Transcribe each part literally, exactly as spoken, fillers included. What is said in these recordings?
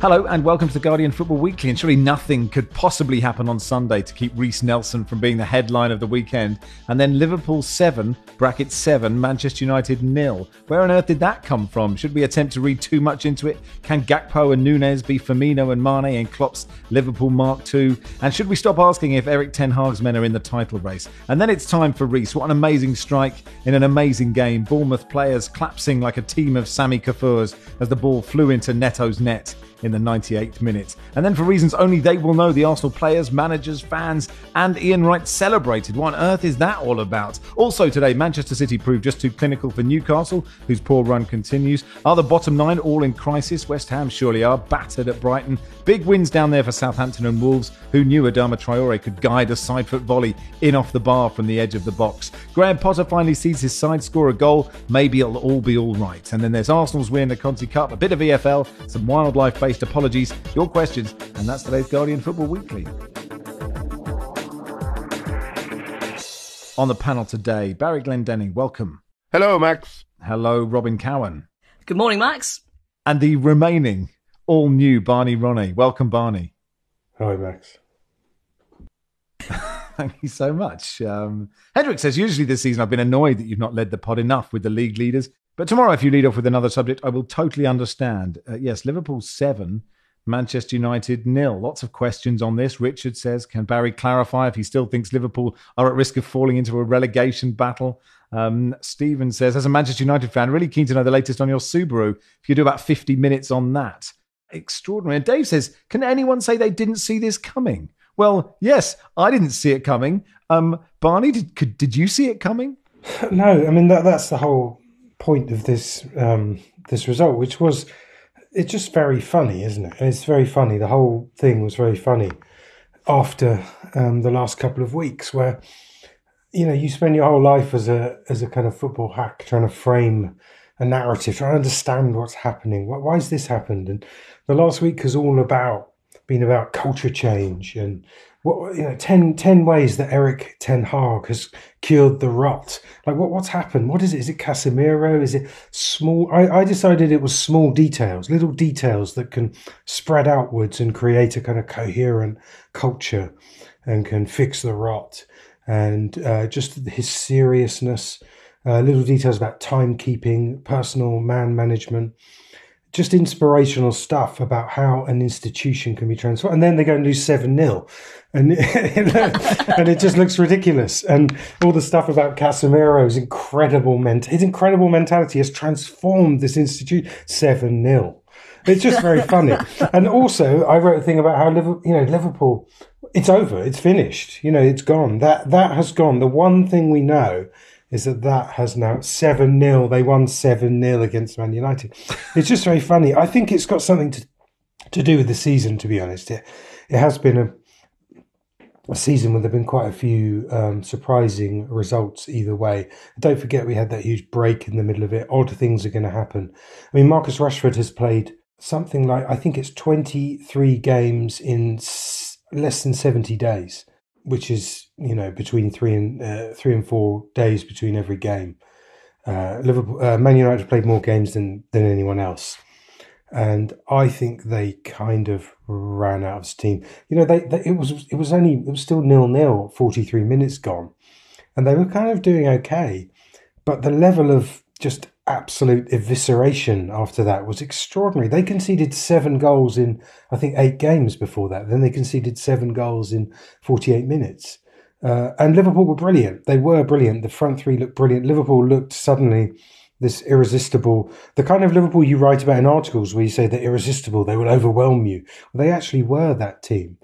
Hello and welcome to The Guardian Football Weekly. And surely nothing could possibly happen on Sunday to keep Reece Nelson from being the headline of the weekend. And then Liverpool seven, bracket seven, Manchester United nil. Where on earth did that come from? Should we attempt to read too much into it? Can Gakpo and Núñez be Firmino and Mane in Klopp's Liverpool Mark two? And should we stop asking if Eric Ten Hag's men are in the title race? And then it's time for Reece. What an amazing strike in an amazing game. Bournemouth players collapsing like a team of Sami Kafurs as the ball flew into Neto's net in the ninety-eighth minute. And then, for reasons only they will know, the Arsenal players, managers, fans and Ian Wright celebrated. What on earth is that all about? Also today, Manchester City proved just too clinical for Newcastle, whose poor run continues. Are the bottom nine all in crisis? West Ham surely are, battered at Brighton. Big wins down there for Southampton and Wolves. Who knew Adama Traore could guide a side-foot volley in off the bar from the edge of the box? Graham Potter finally sees his side score a goal. Maybe it'll all be all right. And then there's Arsenal's win, the Conti Cup, a bit of E F L, some wildlife-based apologies, your questions, and that's today's Guardian Football Weekly. On the panel today, Barry Glendenning, welcome. Hello, Max. Hello, Robin Cowan. Good morning, Max. And the remaining, all-new Barney Ronnie. Welcome, Barney. Hi, Max. Thank you so much. Um, Hedrick says, usually this season I've been annoyed that you've not led the pod enough with the league leaders. But tomorrow, if you lead off with another subject, I will totally understand. Uh, yes, Liverpool seven, Manchester United nil. Lots of questions on this. Richard says, can Barry clarify if he still thinks Liverpool are at risk of falling into a relegation battle? Um, Stephen says, as a Manchester United fan, really keen to know the latest on your Subaru. If you do about fifty minutes on that. Extraordinary. And Dave says, can anyone say they didn't see this coming? Well, yes, I didn't see it coming. Um, Barney, did, could, did you see it coming? No, I mean, that that's the whole point of this um this result, which was, it's just very funny, isn't it? And it's very funny, the whole thing was very funny after um the last couple of weeks, where, you know, you spend your whole life as a as a kind of football hack trying to frame a narrative, trying to understand what's happening, why has this happened. And the last week was all about being about culture change and what, you know, ten, ten ways that Eric Ten Hag has cured the rot. Like, what, what's happened? What is it? Is it Casemiro? Is it small? I, I decided it was small details, little details that can spread outwards and create a kind of coherent culture and can fix the rot. And uh, just his seriousness, uh, little details about timekeeping, personal man management. Just inspirational stuff about how an institution can be transformed. And then they go and lose seven nil. And, and it just looks ridiculous. And all the stuff about Casemiro's incredible, ment- his incredible mentality has transformed this institute seven nil. It's just very funny. And also, I wrote a thing about how Liverpool, you know, Liverpool, it's over, it's finished, you know, it's gone. That, that has gone. The one thing we know is that that has now seven nil. They won seven nil against Man United. It's just very funny. I think it's got something to to do with the season, to be honest. It, it has been a, a season where there have been quite a few um, surprising results either way. Don't forget we had that huge break in the middle of it. Odd things are going to happen. I mean, Marcus Rashford has played something like, I think it's twenty-three games in s- less than seventy days. Which is, you know, between three and uh, three and four days between every game. Uh, Liverpool, uh, Man United played more games than than anyone else, and I think they kind of ran out of steam. You know, they, they it was it was only it was still nil nil, forty-three minutes gone, and they were kind of doing okay, but the level of just absolute evisceration after that was extraordinary. They conceded seven goals in, I think, eight games before that. Then they conceded seven goals in forty-eight minutes. Uh, and Liverpool were brilliant. They were brilliant. The front three looked brilliant. Liverpool looked suddenly this irresistible, the kind of Liverpool you write about in articles where you say they're irresistible, they will overwhelm you. Well, they actually were that team.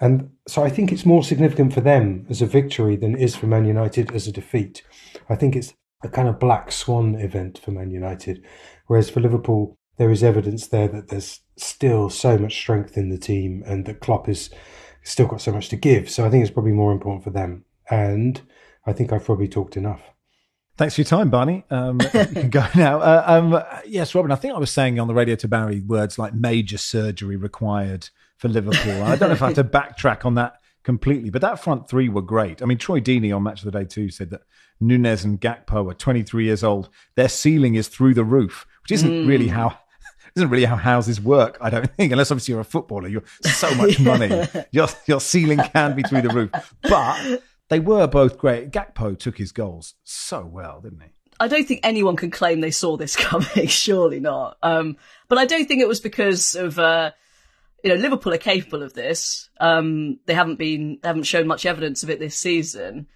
And so I think it's more significant for them as a victory than it is for Man United as a defeat. I think it's a kind of black swan event for Man United. Whereas for Liverpool, there is evidence there that there's still so much strength in the team and that Klopp has still got so much to give. So I think it's probably more important for them. And I think I've probably talked enough. Thanks for your time, Barney. Um, you can go now. Uh, um, yes, Robin, I think I was saying on the radio to Barry words like major surgery required for Liverpool. I don't know if I had to backtrack on that completely, but that front three were great. I mean, Troy Deeney on Match of the Day too said that Núñez and Gakpo are twenty-three years old. Their ceiling is through the roof, which isn't mm. really how isn't really how houses work, I don't think, unless obviously you're a footballer. You're so much money. Your your ceiling can be through the roof. But they were both great. Gakpo took his goals so well, didn't he? I don't think anyone can claim they saw this coming. Surely not. Um, but I don't think it was because of, uh, you know, Liverpool are capable of this. Um, they haven't been, they haven't shown much evidence of it this season.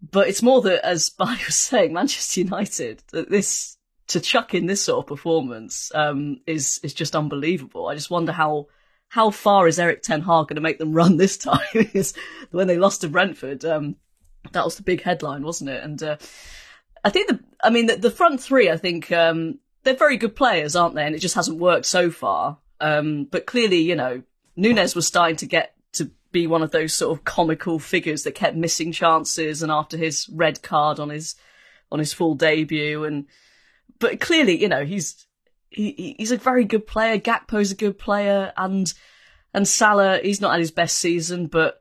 But it's more that, as Barney was saying, Manchester United, that this, to chuck in this sort of performance um, is is just unbelievable. I just wonder how how far is Eric Ten Hag going to make them run this time? When they lost to Brentford, um, that was the big headline, wasn't it? And uh, I think the, I mean, the, the front three, I think um, they're very good players, aren't they? And it just hasn't worked so far. Um, but clearly, you know, Núñez was starting to get to be one of those sort of comical figures that kept missing chances. And after his red card on his on his full debut, and but clearly, you know, he's he, he's a very good player. Gakpo's a good player, and and Salah, he's not had his best season, but.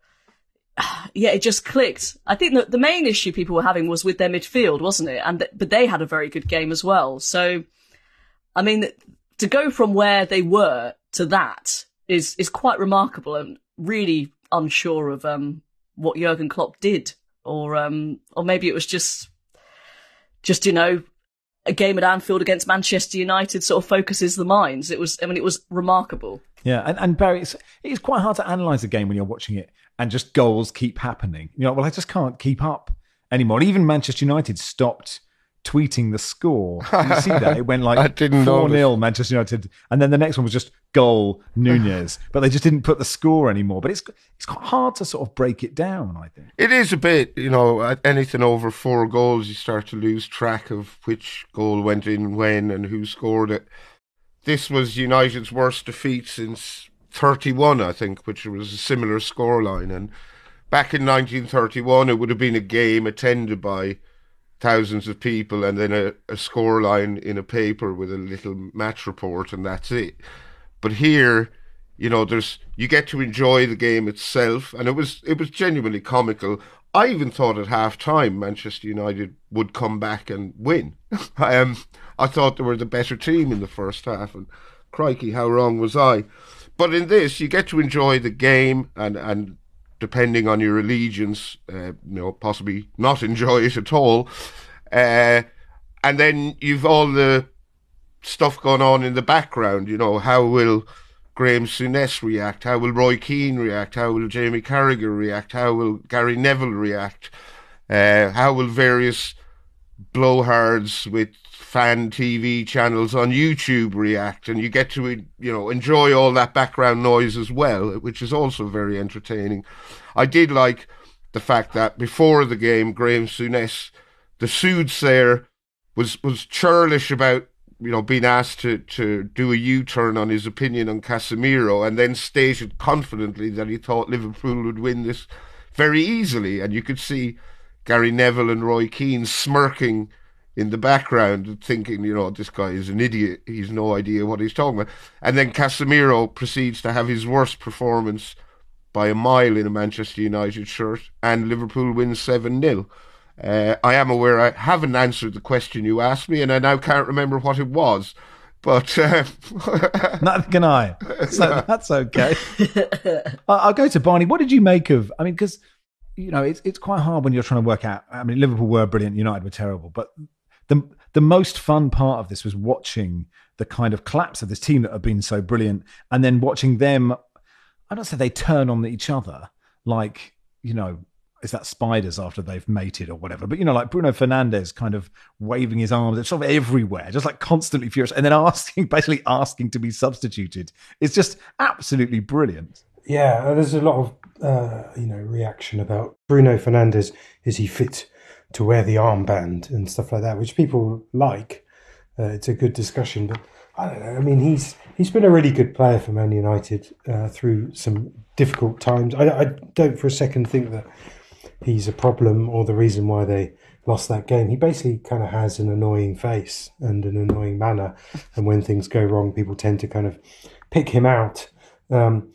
Yeah, it just clicked. I think that the main issue people were having was with their midfield, wasn't it? And th- but they had a very good game as well. So, I mean, to go from where they were to that is is quite remarkable, and really unsure of um, what Jurgen Klopp did, or um, or maybe it was just just you know a game at Anfield against Manchester United sort of focuses the minds. It was, I mean, it was remarkable. Yeah, and, and Barry, it's, it's quite hard to analyse a game when you're watching it and just goals keep happening. You know, well, I just can't keep up anymore. Even Manchester United stopped tweeting the score. Did you see that? It went like four nil Manchester United, and then the next one was just goal Núñez. But they just didn't put the score anymore. But it's it's quite hard to sort of break it down, I think. It is a bit, you know, at anything over four goals, you start to lose track of which goal went in when and who scored it. This was United's worst defeat since thirty-one, I think, which was a similar scoreline. And back in nineteen thirty-one, it would have been a game attended by thousands of people and then a, a scoreline in a paper with a little match report, and that's it. But here, you know, there's you get to enjoy the game itself, and it was it was genuinely comical. I even thought at half-time Manchester United would come back and win. I, um, I thought they were the better team in the first half, and crikey, how wrong was I. But in this, you get to enjoy the game, and, and depending on your allegiance, uh, you know, possibly not enjoy it at all. Uh, and then you've all the stuff going on in the background, you know, how will Graeme Souness react? How will Roy Keane react? How will Jamie Carragher react? How will Gary Neville react? Uh, how will various blowhards with fan T V channels on YouTube react? And you get to, you know, enjoy all that background noise as well, which is also very entertaining. I did like the fact that before the game, Graeme Souness, the soothsayer, was, was churlish about, you know, being asked to, to do a U-turn on his opinion on Casemiro, and then stated confidently that he thought Liverpool would win this very easily. And you could see Gary Neville and Roy Keane smirking in the background, thinking, you know, this guy is an idiot. He's no idea what he's talking about. And then Casemiro proceeds to have his worst performance by a mile in a Manchester United shirt, and Liverpool wins seven nil. Uh, I am aware I haven't answered the question you asked me, and I now can't remember what it was. But uh... neither can I. So that's okay. I'll go to Barney. What did you make of? I mean, because you know it's it's quite hard when you're trying to work out. I mean, Liverpool were brilliant, United were terrible. But the the most fun part of this was watching the kind of collapse of this team that had been so brilliant, and then watching them. I don't say they turn on each other, like, you know. Is that spiders after they've mated or whatever? But, you know, like Bruno Fernandes kind of waving his arms, it's sort of everywhere, just like constantly furious, and then asking, basically asking to be substituted. It's just absolutely brilliant. Yeah, there's a lot of, uh, you know, reaction about Bruno Fernandes. Is he fit to wear the armband and stuff like that, which people like. Uh, it's a good discussion, but I don't know. I mean, he's he's been a really good player for Man United uh, through some difficult times. I, I don't for a second think that he's a problem or the reason why they lost that game. He basically kind of has an annoying face and an annoying manner. And when things go wrong, people tend to kind of pick him out. Um,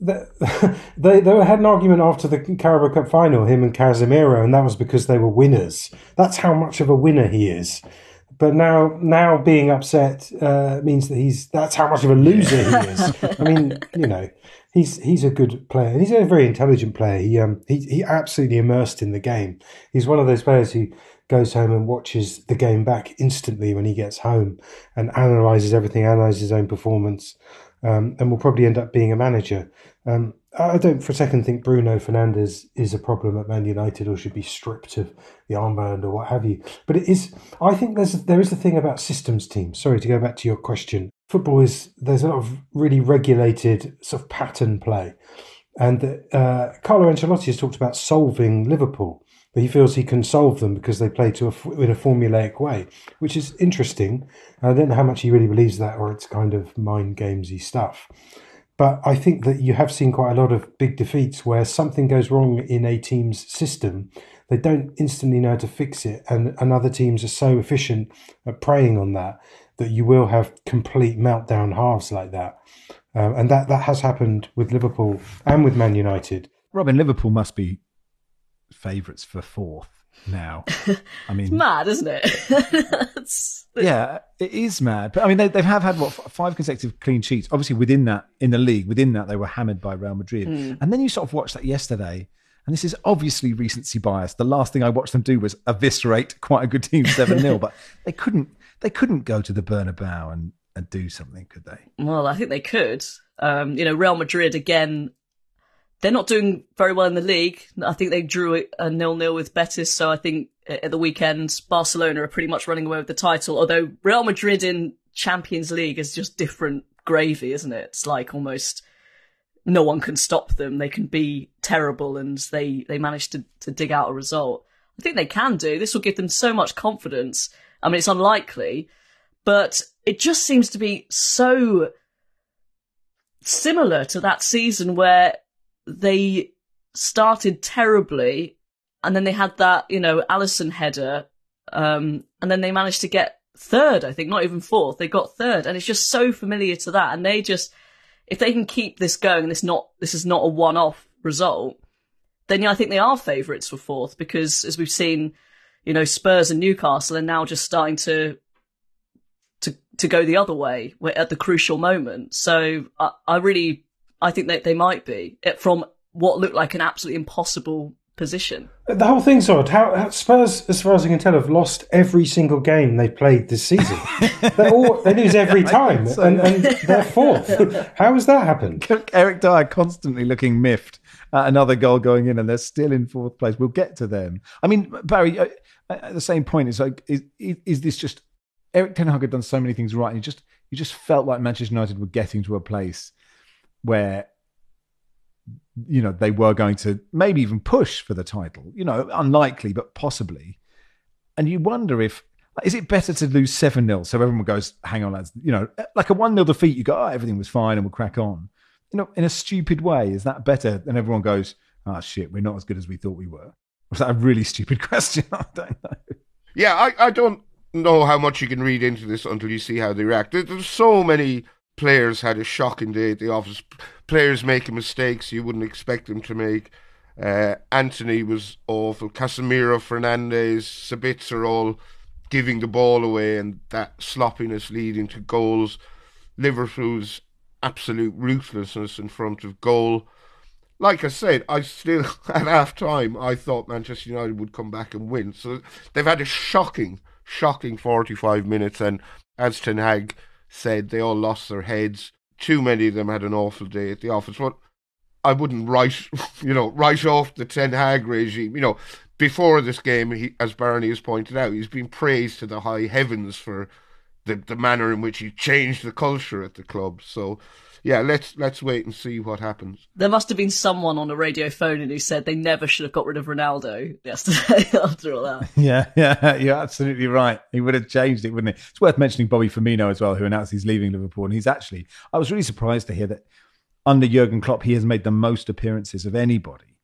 the, they they had an argument after the Carabao Cup final, him and Casemiro, and that was because they were winners. That's how much of a winner he is. But now, now being upset uh, means that he's that's how much of a loser he is. I mean, you know, he's he's a good player. He's a very intelligent player. He um he he absolutely immersed in the game. He's one of those players who goes home and watches the game back instantly when he gets home and analyzes everything, analyzes his own performance, um, and will probably end up being a manager. Um, I don't for a second think Bruno Fernandes is a problem at Man United or should be stripped of the armband or what have you. But it is, I think there's there is a thing about systems teams. Sorry to go back to your question. Football is, there's a lot of really regulated sort of pattern play. And uh, Carlo Ancelotti has talked about solving Liverpool. But he feels he can solve them because they play to a, in a formulaic way, which is interesting. I don't know how much he really believes that, or it's kind of mind gamesy stuff. But I think that you have seen quite a lot of big defeats where something goes wrong in a team's system. They don't instantly know how to fix it, and, and other teams are so efficient at preying on that that you will have complete meltdown halves like that. Um, and that, that has happened with Liverpool and with Man United. Robin, Liverpool must be favourites for fourth now. I mean, it's mad, isn't it? it's, yeah, it is mad. But I mean, they, they have had what five consecutive clean sheets. Obviously, within that, in the league, within that, they were hammered by Real Madrid. Mm. And then you sort of watched that yesterday, and this is obviously recency bias. The last thing I watched them do was eviscerate quite a good team seven nil, but they couldn't. They couldn't go to the Bernabeu and and do something, could they? Well, I think they could. Um, you know, Real Madrid again. They're not doing very well in the league. I think they drew a nil-nil with Betis, so I think at the weekend, Barcelona are pretty much running away with the title, although Real Madrid in Champions League is just different gravy, isn't it? It's like almost no one can stop them. They can be terrible, and they, they manage to, to dig out a result. I think they can do. This will give them so much confidence. I mean, it's unlikely, but it just seems to be so similar to that season where they started terribly and then they had that, you know, Alisson header, um, and then they managed to get third, I think, not even fourth. They got third, and it's just so familiar to that. And they just, if they can keep this going, and this not this is not a one-off result, then yeah, I think they are favourites for fourth because, as we've seen, you know, Spurs and Newcastle are now just starting to to to go the other way at the crucial moment. So I, I really... I think that they might be from what looked like an absolutely impossible position. The whole thing's odd. How, how Spurs, as far as I can tell, have lost every single game they played this season. all, they lose every time, so. and, and they're fourth. How has that happened? Eric Dyer constantly looking miffed at another goal going in, and they're still in fourth place. We'll get to them. I mean, Barry, at the same point, it's like, is, is this just Eric Ten Hag had done so many things right, and you just you just felt like Manchester United were getting to a place where, you know, they were going to maybe even push for the title, you know, unlikely, but possibly. And you wonder if, is it better to lose seven nil? So everyone goes, hang on, lads, you know, like a one nil defeat, you go, oh, everything was fine and we'll crack on. You know, in a stupid way, is that better? And everyone goes, oh, shit, we're not as good as we thought we were. Was that a really stupid question? I don't know. Yeah, I, I don't know how much you can read into this until you see how they react. There, there's so many... Players had a shocking day at the office. Players making mistakes you wouldn't expect them to make. Uh, Anthony was awful. Casemiro, Fernandes, Sabitz are all giving the ball away, and that sloppiness leading to goals. Liverpool's absolute ruthlessness in front of goal. Like I said, I still, at half-time, I thought Manchester United would come back and win. So they've had a shocking, shocking forty-five minutes, and as Ten Hag said, they all lost their heads. Too many of them had an awful day at the office. But I wouldn't write, you know, write off the Ten Hag regime. You know, before this game, he, as Barney has pointed out, he's been praised to the high heavens for the, the manner in which he changed the culture at the club. So, yeah, let's let's wait and see what happens. There must have been someone on a radio phone in who said they never should have got rid of Ronaldo yesterday after all that. Yeah, yeah, you're absolutely right. He would have changed it, wouldn't it? It's worth mentioning Bobby Firmino as well, who announced he's leaving Liverpool. And he's actually, I was really surprised to hear that under Jurgen Klopp, he has made the most appearances of anybody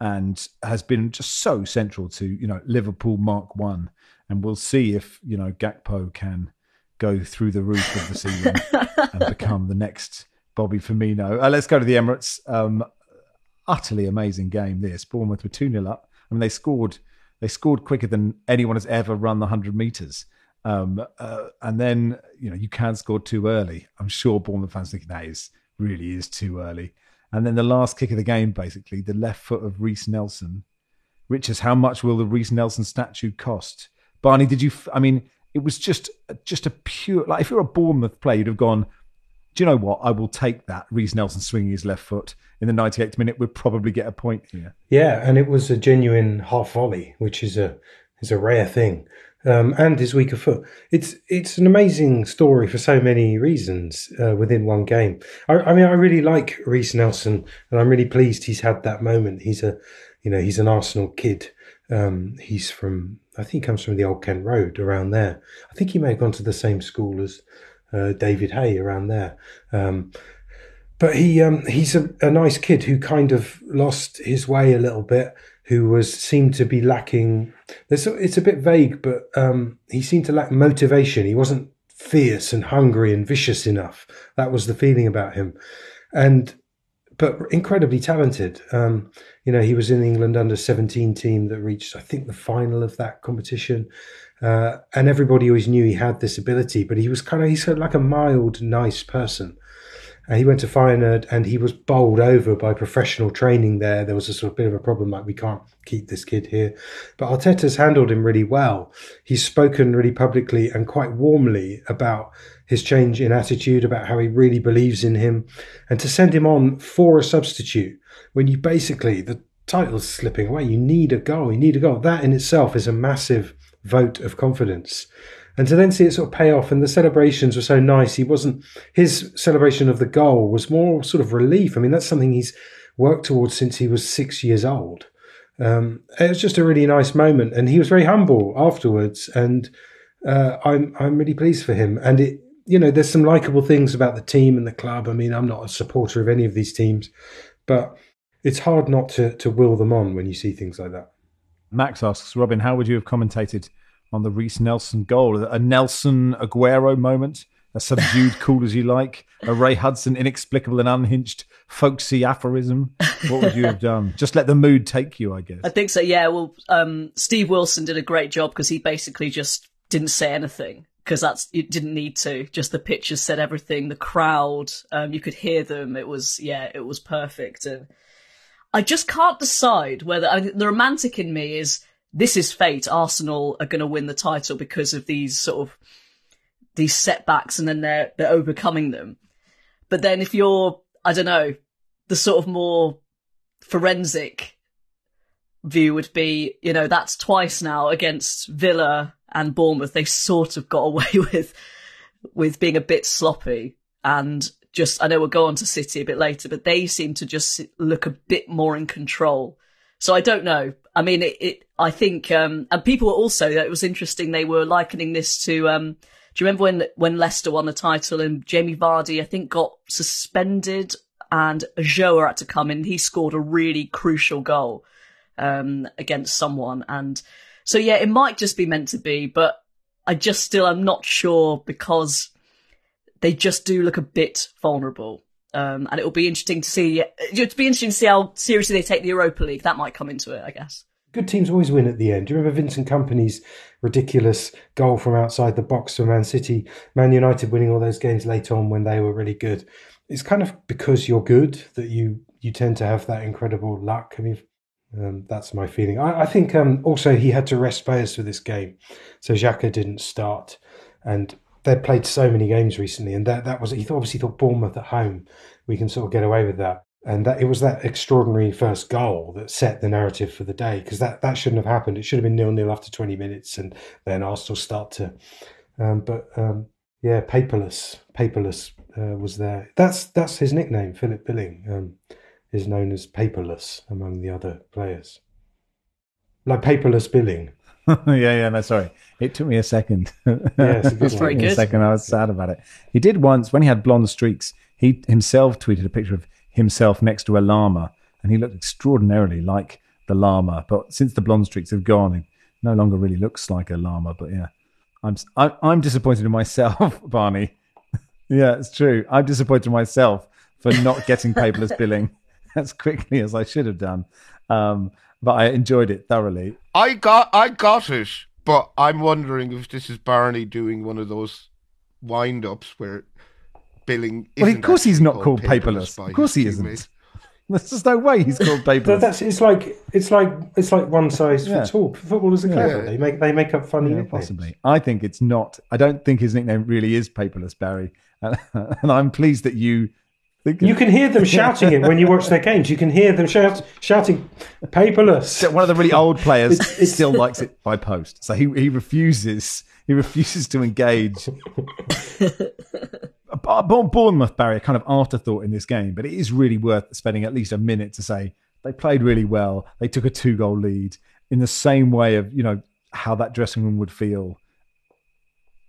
and has been just so central to, you know, Liverpool Mark One. And we'll see if, you know, Gakpo can go through the roof of the ceiling and become the next Bobby Firmino. Uh, let's go to the Emirates. Um, utterly amazing game this. Bournemouth were two nil up. I mean, they scored they scored quicker than anyone has ever run the one hundred metres. Um, uh, and then, you know, you can score too early. I'm sure Bournemouth fans thinking that is really is too early. And then the last kick of the game, basically, the left foot of Reece Nelson. Richards, how much will the Reece Nelson statue cost? Barney, did you... F- I mean, it was just, just a pure... Like, if you're a Bournemouth player, you'd have gone, do you know what? I will take that. Reece Nelson swinging his left foot in the ninety-eighth minute. We'll probably get a point here. Yeah, and it was a genuine half volley, which is a is a rare thing. Um, and his weaker foot. It's it's an amazing story for so many reasons uh, within one game. I, I mean, I really like Reece Nelson, and I'm really pleased he's had that moment. He's a, you know, he's an Arsenal kid. Um, he's from, I think, he comes from the Old Kent Road around there. I think he may have gone to the same school as uh, David Hay around there. Um, but he um, he's a, a nice kid who kind of lost his way a little bit. Who was seemed to be lacking? It's a bit vague, but um, he seemed to lack motivation. He wasn't fierce and hungry and vicious enough. That was the feeling about him, and but incredibly talented. Um, you know, he was in the England under seventeen team that reached, I think, the final of that competition, uh, and everybody always knew he had this ability. But he was kind of he's sort of like a mild, nice person. And he went to Feyenoord and he was bowled over by professional training there. There was a sort of bit of a problem, like, we can't keep this kid here. But Arteta's handled him really well. He's spoken really publicly and quite warmly about his change in attitude, about how he really believes in him. And to send him on for a substitute, when you basically, the title's slipping away, you need a goal, you need a goal. That in itself is a massive vote of confidence. And to then see it sort of pay off, and the celebrations were so nice. He wasn't, his celebration of the goal was more sort of relief. I mean, that's something he's worked towards since he was six years old. Um, it was just a really nice moment, and he was very humble afterwards. And uh, I'm I'm really pleased for him. And it, you know, there's some likable things about the team and the club. I mean, I'm not a supporter of any of these teams, but it's hard not to to will them on when you see things like that. Max asks, Robin, how would you have commentated on the Reece Nelson goal? A Nelson Aguero moment, a subdued cool as you like, a Ray Hudson inexplicable and unhinged folksy aphorism. What would you have done? Just let the mood take you, I guess. I think so, yeah. Well, um, Steve Wilson did a great job because he basically just didn't say anything because that's it didn't need to. Just the pictures said everything. The crowd, um, you could hear them. It was, yeah, it was perfect. And I just can't decide whether, I mean, the romantic in me is, this is fate. Arsenal are going to win the title because of these sort of these setbacks, and then they're they're overcoming them. But then, if you're, I don't know, the sort of more forensic view would be, you know, that's twice now against Villa and Bournemouth. They sort of got away with with being a bit sloppy, and just, I know we'll go on to City a bit later, but they seem to just look a bit more in control. So I don't know. I mean, it, it I think, um, and people were also, it was interesting, they were likening this to, um, do you remember when, when Leicester won the title and Jamie Vardy, I think, got suspended and Joa had to come in. He scored a really crucial goal, um, against someone. And so, yeah, it might just be meant to be, but I just still, I'm not sure because they just do look a bit vulnerable. Um, and it'll be interesting to see. It'll be interesting to see how seriously they take the Europa League. That might come into it, I guess. Good teams always win at the end. Do you remember Vincent Kompany's ridiculous goal from outside the box for Man City? Man United winning all those games later on when they were really good. It's kind of because you're good that you you tend to have that incredible luck. I mean, um, that's my feeling. I, I think um, also he had to rest players for this game, so Xhaka didn't start. And they've played so many games recently, and that, that was, he obviously thought Bournemouth at home, we can sort of get away with that. And that it was that extraordinary first goal that set the narrative for the day, because that, that shouldn't have happened. It should have been nil-nil after twenty minutes, and then Arsenal start to... Um, but, um, yeah, paperless. Paperless uh, was there. That's that's his nickname, Philip Billing, um, is known as Paperless among the other players. Like Paperless Billing. yeah, yeah, no, sorry. It took me a second. Yeah, it's a good it took me a second. I was sad about it. He did once, when he had blonde streaks, he himself tweeted a picture of himself next to a llama, and he looked extraordinarily like the llama. But since the blonde streaks have gone, he no longer really looks like a llama. But yeah, I'm I, I'm disappointed in myself, Barney. Yeah, it's true. I'm disappointed in myself for not getting paperless billing as quickly as I should have done. Um, but I enjoyed it thoroughly. I got, I got it, but I'm wondering if this is Barney doing one of those wind-ups where billing isn't. Well, of course he's not called paperless. Of course he isn't. There's just no way he's called paperless. That's, it's like it's like it's like one size yeah. fits all. Footballers are clever. Yeah. They make they make up funny yeah, nicknames. Possibly. I think it's not. I don't think his nickname really is paperless, Barry. And, and I'm pleased that you. You can hear them shouting it when you watch their games. You can hear them shout, shouting, paperless. One of the really old players it's, it's... still likes it by post. So he, he refuses he refuses to engage. Bournemouth, Barry, a kind of afterthought in this game, but it is really worth spending at least a minute to say they played really well. They took a two-goal lead in the same way of, you know, how that dressing room would feel.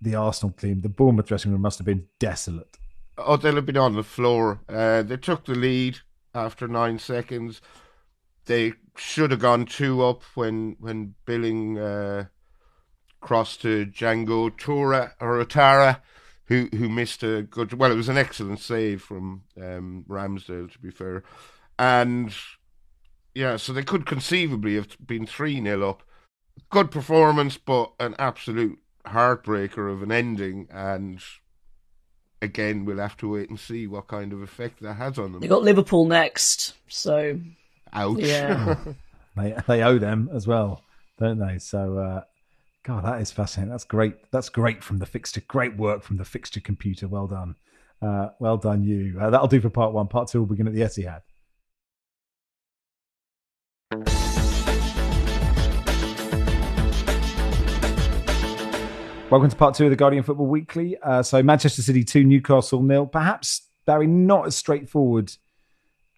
The Arsenal team, the Bournemouth dressing room must have been desolate. Oh, they'll have been on the floor. Uh, they took the lead after nine seconds. They should have gone two up when when Billing uh, crossed to Django Tura or Otara, who who missed a good. Well, it was an excellent save from um, Ramsdale, to be fair, and yeah, so they could conceivably have been three nil up. Good performance, but an absolute heartbreaker of an ending. And again, we'll have to wait and see what kind of effect that has on them. They got Liverpool next, so ouch. Yeah. they they owe them as well, don't they? So, uh, God, that is fascinating. That's great. That's great from the fixture. Great work from the fixture computer. Well done. Uh, well done, you. Uh, that'll do for part one. Part two will begin at the Etihad. Welcome to part two of the Guardian Football Weekly. Uh, so Manchester City two, Newcastle nil. Perhaps, Barry, not as straightforward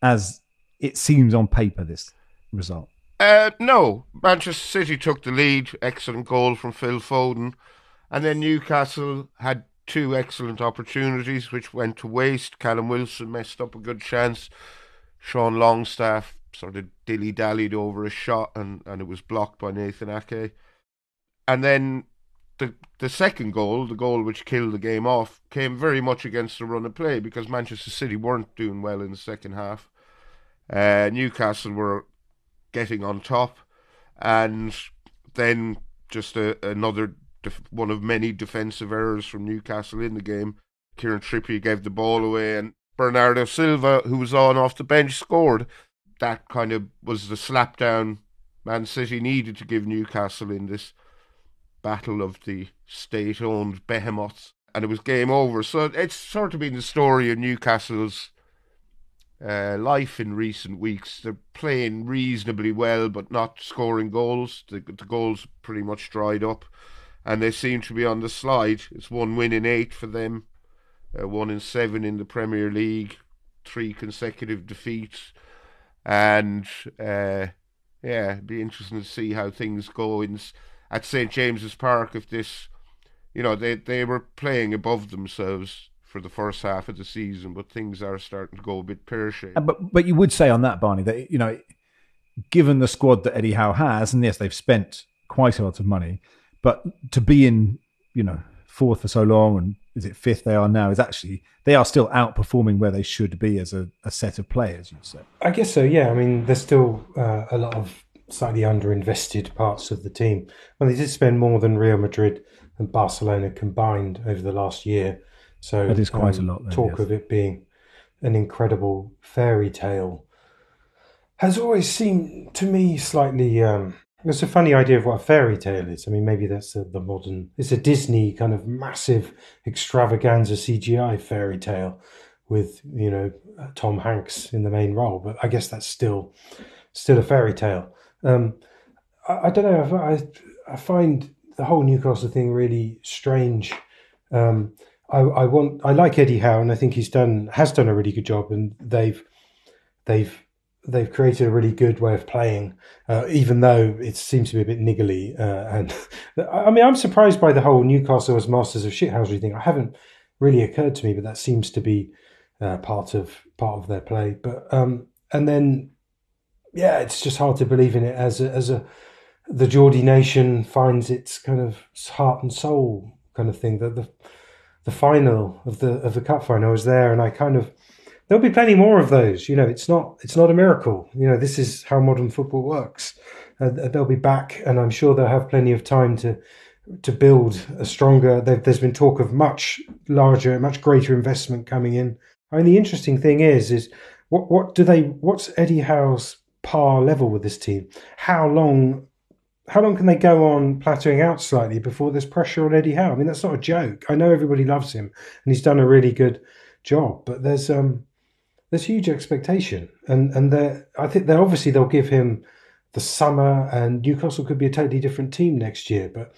as it seems on paper, this result. Uh, no. Manchester City took the lead. Excellent goal from Phil Foden. And then Newcastle had two excellent opportunities which went to waste. Callum Wilson messed up a good chance. Sean Longstaff sort of dilly-dallied over a shot and, and it was blocked by Nathan Ake. And then The the second goal, the goal which killed the game off, came very much against the run of play because Manchester City weren't doing well in the second half. Uh, Newcastle were getting on top, and then just a, another def- one of many defensive errors from Newcastle in the game. Kieran Trippier gave the ball away, and Bernardo Silva, who was on off the bench, scored. That kind of was the slapdown Man City needed to give Newcastle in this battle of the state-owned behemoths, and it was game over. So it's sort of been the story of Newcastle's uh, life in recent weeks. They're playing reasonably well, but not scoring goals. The, the goals pretty much dried up, and they seem to be on the slide. It's one win in eight for them, uh, one in seven in the Premier League, three consecutive defeats, and uh, yeah, it'd be interesting to see how things go in at Saint James's Park. If this, you know, they, they were playing above themselves for the first half of the season, but things are starting to go a bit pear-shaped. But, but you would say on that, Barney, that, you know, given the squad that Eddie Howe has, and yes, they've spent quite a lot of money, but to be in, you know, fourth for so long, and is it fifth they are now, is actually, they are still outperforming where they should be as a, a set of players, you'd say. I guess so, yeah. I mean, there's still uh, a lot of slightly underinvested parts of the team. Well, they did spend more than Real Madrid and Barcelona combined over the last year. So that is quite um, a lot. Though, talk yes. of it being an incredible fairy tale has always seemed to me slightly. Um, it's a funny idea of what a fairy tale is. I mean, maybe that's the, the modern. It's a Disney kind of massive extravaganza C G I fairy tale with, you know, Tom Hanks in the main role. But I guess that's still still a fairy tale. Um, I, I don't know. I, I find the whole Newcastle thing really strange. Um, I, I want. I like Eddie Howe, and I think he's done has done a really good job. And they've they've they've created a really good way of playing, uh, even though it seems to be a bit niggly. Uh, and I mean, I'm surprised by the whole Newcastle as masters of shithousery thing. I haven't really occurred to me, but that seems to be uh, part of part of their play. But um, and then. Yeah, it's just hard to believe in it as a, as a the Geordie nation finds its kind of heart and soul kind of thing. That the the final of the of the cup final was there, and I kind of there'll be plenty more of those. You know, it's not it's not a miracle. You know, this is how modern football works. Uh, they'll be back, and I'm sure they'll have plenty of time to to build a stronger. There's been talk of much larger, much greater investment coming in. I mean, the interesting thing is, is what what do they? What's Eddie Howe's par level with this team? How long? How long can they go on plateauing out slightly before there's pressure on Eddie Howe? I mean, that's not a joke. I know everybody loves him, and he's done a really good job, but there's um there's huge expectation, and and they're I think they're obviously they'll give him the summer, and Newcastle could be a totally different team next year, but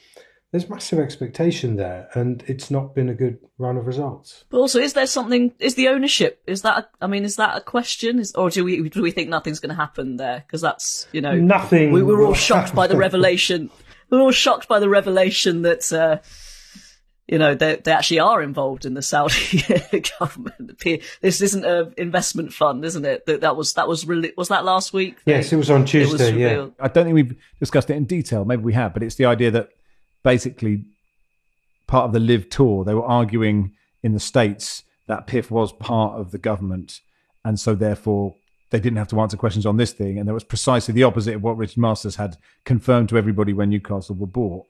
there's massive expectation there, and it's not been a good run of results. But also, is there something? Is the ownership? Is that? A, I mean, is that a question? Is, or do we do we think nothing's going to happen there? Because that's you know nothing. We were all shocked happen. by the revelation. We were all shocked by the revelation that uh, you know they they actually are involved in the Saudi government. This isn't an investment fund, isn't it? That that was that was really was that last week? Yes, it was on Tuesday. Was yeah, I don't think we've discussed it in detail. Maybe we have, but it's the idea that. Basically, part of the Live Tour, they were arguing in the States that P I F was part of the government, and so therefore they didn't have to answer questions on this thing. And that was precisely the opposite of what Richard Masters had confirmed to everybody when Newcastle were bought.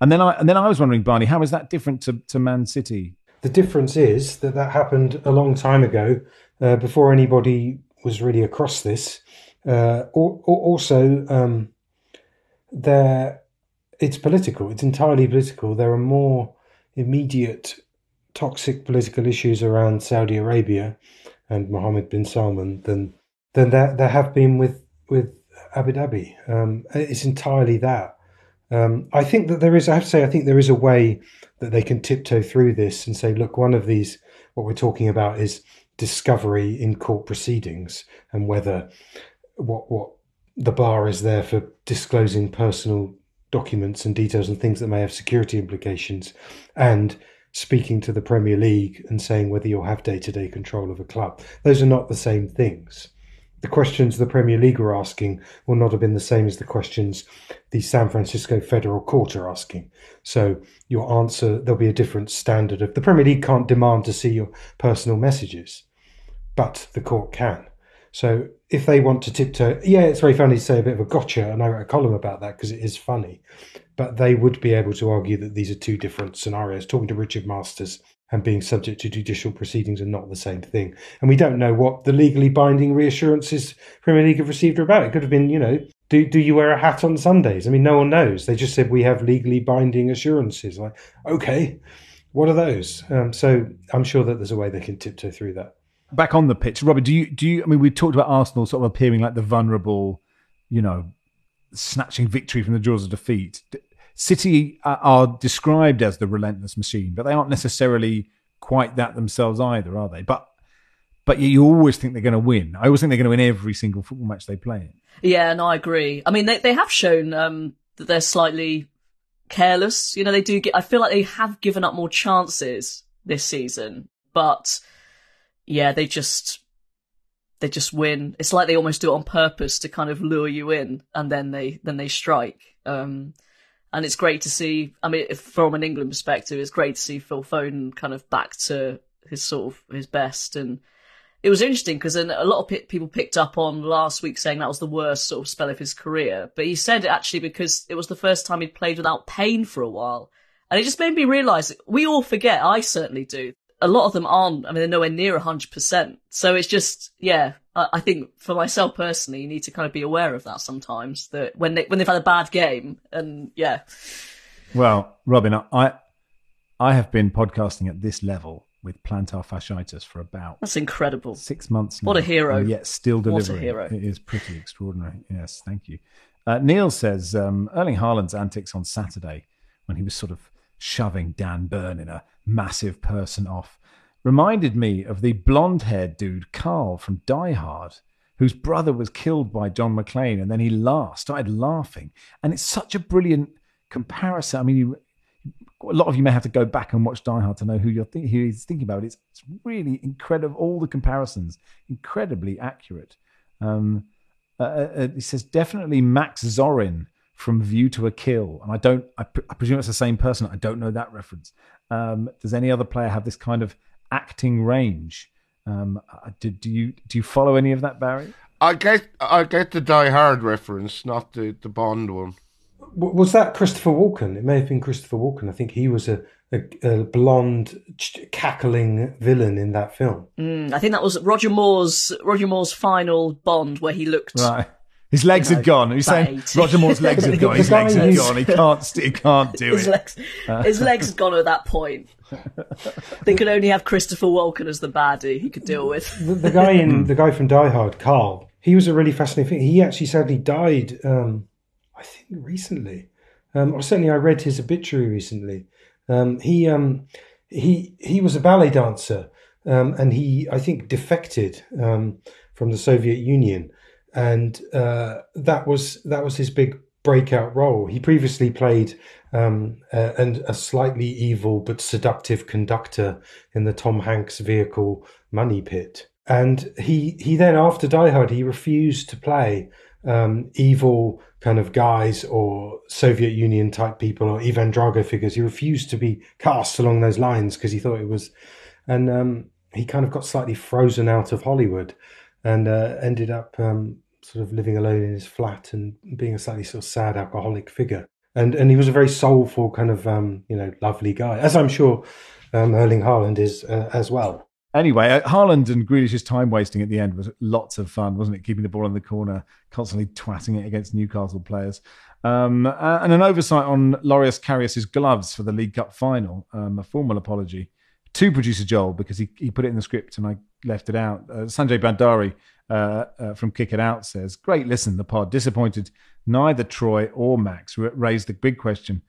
And then I and then I was wondering, Barney, how is that different to, to Man City? The difference is that that happened a long time ago, uh, before anybody was really across this. Uh, or, or also, um, there. It's political. It's entirely political. There are more immediate toxic political issues around Saudi Arabia and Mohammed bin Salman than than there, there have been with, with Abu Dhabi. Um, it's entirely that. Um, I think that there is, I have to say, I think there is a way that they can tiptoe through this and say, look, one of these, what we're talking about is discovery in court proceedings and whether what what the bar is there for disclosing personal documents and details and things that may have security implications, and speaking to the Premier League and saying whether you'll have day-to-day control of a club. Those are not the same things. The questions the Premier League are asking will not have been the same as the questions the San Francisco Federal Court are asking. So your answer, there'll be a different standard of the Premier League can't demand to see your personal messages, but the court can. So if they want to tiptoe, yeah, it's very funny to say a bit of a gotcha, and I wrote a column about that because it is funny, but they would be able to argue that these are two different scenarios. Talking to Richard Masters and being subject to judicial proceedings are not the same thing. And we don't know what the legally binding reassurances Premier League have received are about. It could have been, you know, do do you wear a hat on Sundays? I mean, no one knows. They just said we have legally binding assurances. Like, okay, what are those? Um, so I'm sure that there's a way they can tiptoe through that. Back on the pitch, Robert, do you, do you, I mean, we talked about Arsenal sort of appearing like the vulnerable, you know, snatching victory from the jaws of defeat. City are described as the relentless machine, but they aren't necessarily quite that themselves either, are they? But but you always think they're going to win. I always think they're going to win every single football match they play in. Yeah, no, I agree. I mean, they, they have shown um, that they're slightly careless. You know, they do get, I feel like they have given up more chances this season, but yeah, they just they just win. It's like they almost do it on purpose to kind of lure you in, and then they then they strike. Um, and it's great to see. I mean, if, from an England perspective, it's great to see Phil Foden kind of back to his sort of his best. And it was interesting because a lot of people picked up on last week saying that was the worst sort of spell of his career, but he said it actually because it was the first time he'd played without pain for a while, and it just made me realise that we all forget. I certainly do. A lot of them aren't, I mean, they're nowhere near one hundred percent. So it's just, yeah, I think for myself personally, you need to kind of be aware of that sometimes, that when, they, when they've had a bad game, and yeah. Well, Robin, I I have been podcasting at this level with plantar fasciitis for about That's incredible. six months now. What a hero. And yet still delivering. What a hero. It is pretty extraordinary. Yes, thank you. Uh, Neil says, um, Erling Haaland's antics on Saturday when he was sort of shoving Dan Burn in a massive person off reminded me of the blonde-haired dude Carl from Die Hard, whose brother was killed by John McClane, and then he laughed, started laughing, and it's such a brilliant comparison. I mean, you, a lot of you may have to go back and watch Die Hard to know who you're th- who he's thinking about. It's, it's really incredible. All the comparisons, incredibly accurate. Um, uh, uh, he says definitely Max Zorin from View to a Kill, and I don't. I, pre- I presume it's the same person. I don't know that reference. Um, does any other player have this kind of acting range? Um, do, do you do you follow any of that, Barry? I get I get the Die Hard reference, not the, the Bond one. Was that Christopher Walken? It may have been Christopher Walken. I think he was a, a, a blonde, ch- cackling villain in that film. Mm, I think that was Roger Moore's Roger Moore's final Bond, where he looked. Right. His legs you know, had gone. He's saying Roger Moore's legs had gone. His legs had gone. He can't. He can't do his it. Legs, uh, his legs had gone at that point. They could only have Christopher Walken as the baddie he could deal with. The, the guy in the guy from Die Hard, Carl. He was a really fascinating thing. He actually sadly died. Um, I think recently, um, or certainly I read his obituary recently. Um, he um, he he was a ballet dancer, um, and he I think defected um, from the Soviet Union. And uh, that was that was his big breakout role. He previously played um, a, and a slightly evil but seductive conductor in the Tom Hanks vehicle Money Pit. And he he then, after Die Hard, he refused to play um, evil kind of guys or Soviet Union type people or Ivan Drago figures. He refused to be cast along those lines because he thought it was, and um, he kind of got slightly frozen out of Hollywood. And uh, ended up um, sort of living alone in his flat and being a slightly sort of sad alcoholic figure. And and he was a very soulful kind of, um, you know, lovely guy, as I'm sure um, Erling Haaland is uh, as well. Anyway, uh, Haaland and Grealish's time wasting at the end was lots of fun, wasn't it? Keeping the ball in the corner, constantly twatting it against Newcastle players. Um, uh, and an oversight on Loris Karius's gloves for the League Cup final, um, a formal apology to producer Joel, because he, he put it in the script and I left it out. Uh, Sanjay Bandari uh, uh, from Kick It Out says, great listen, the pod. Disappointed neither Troy or Max r- raised the big question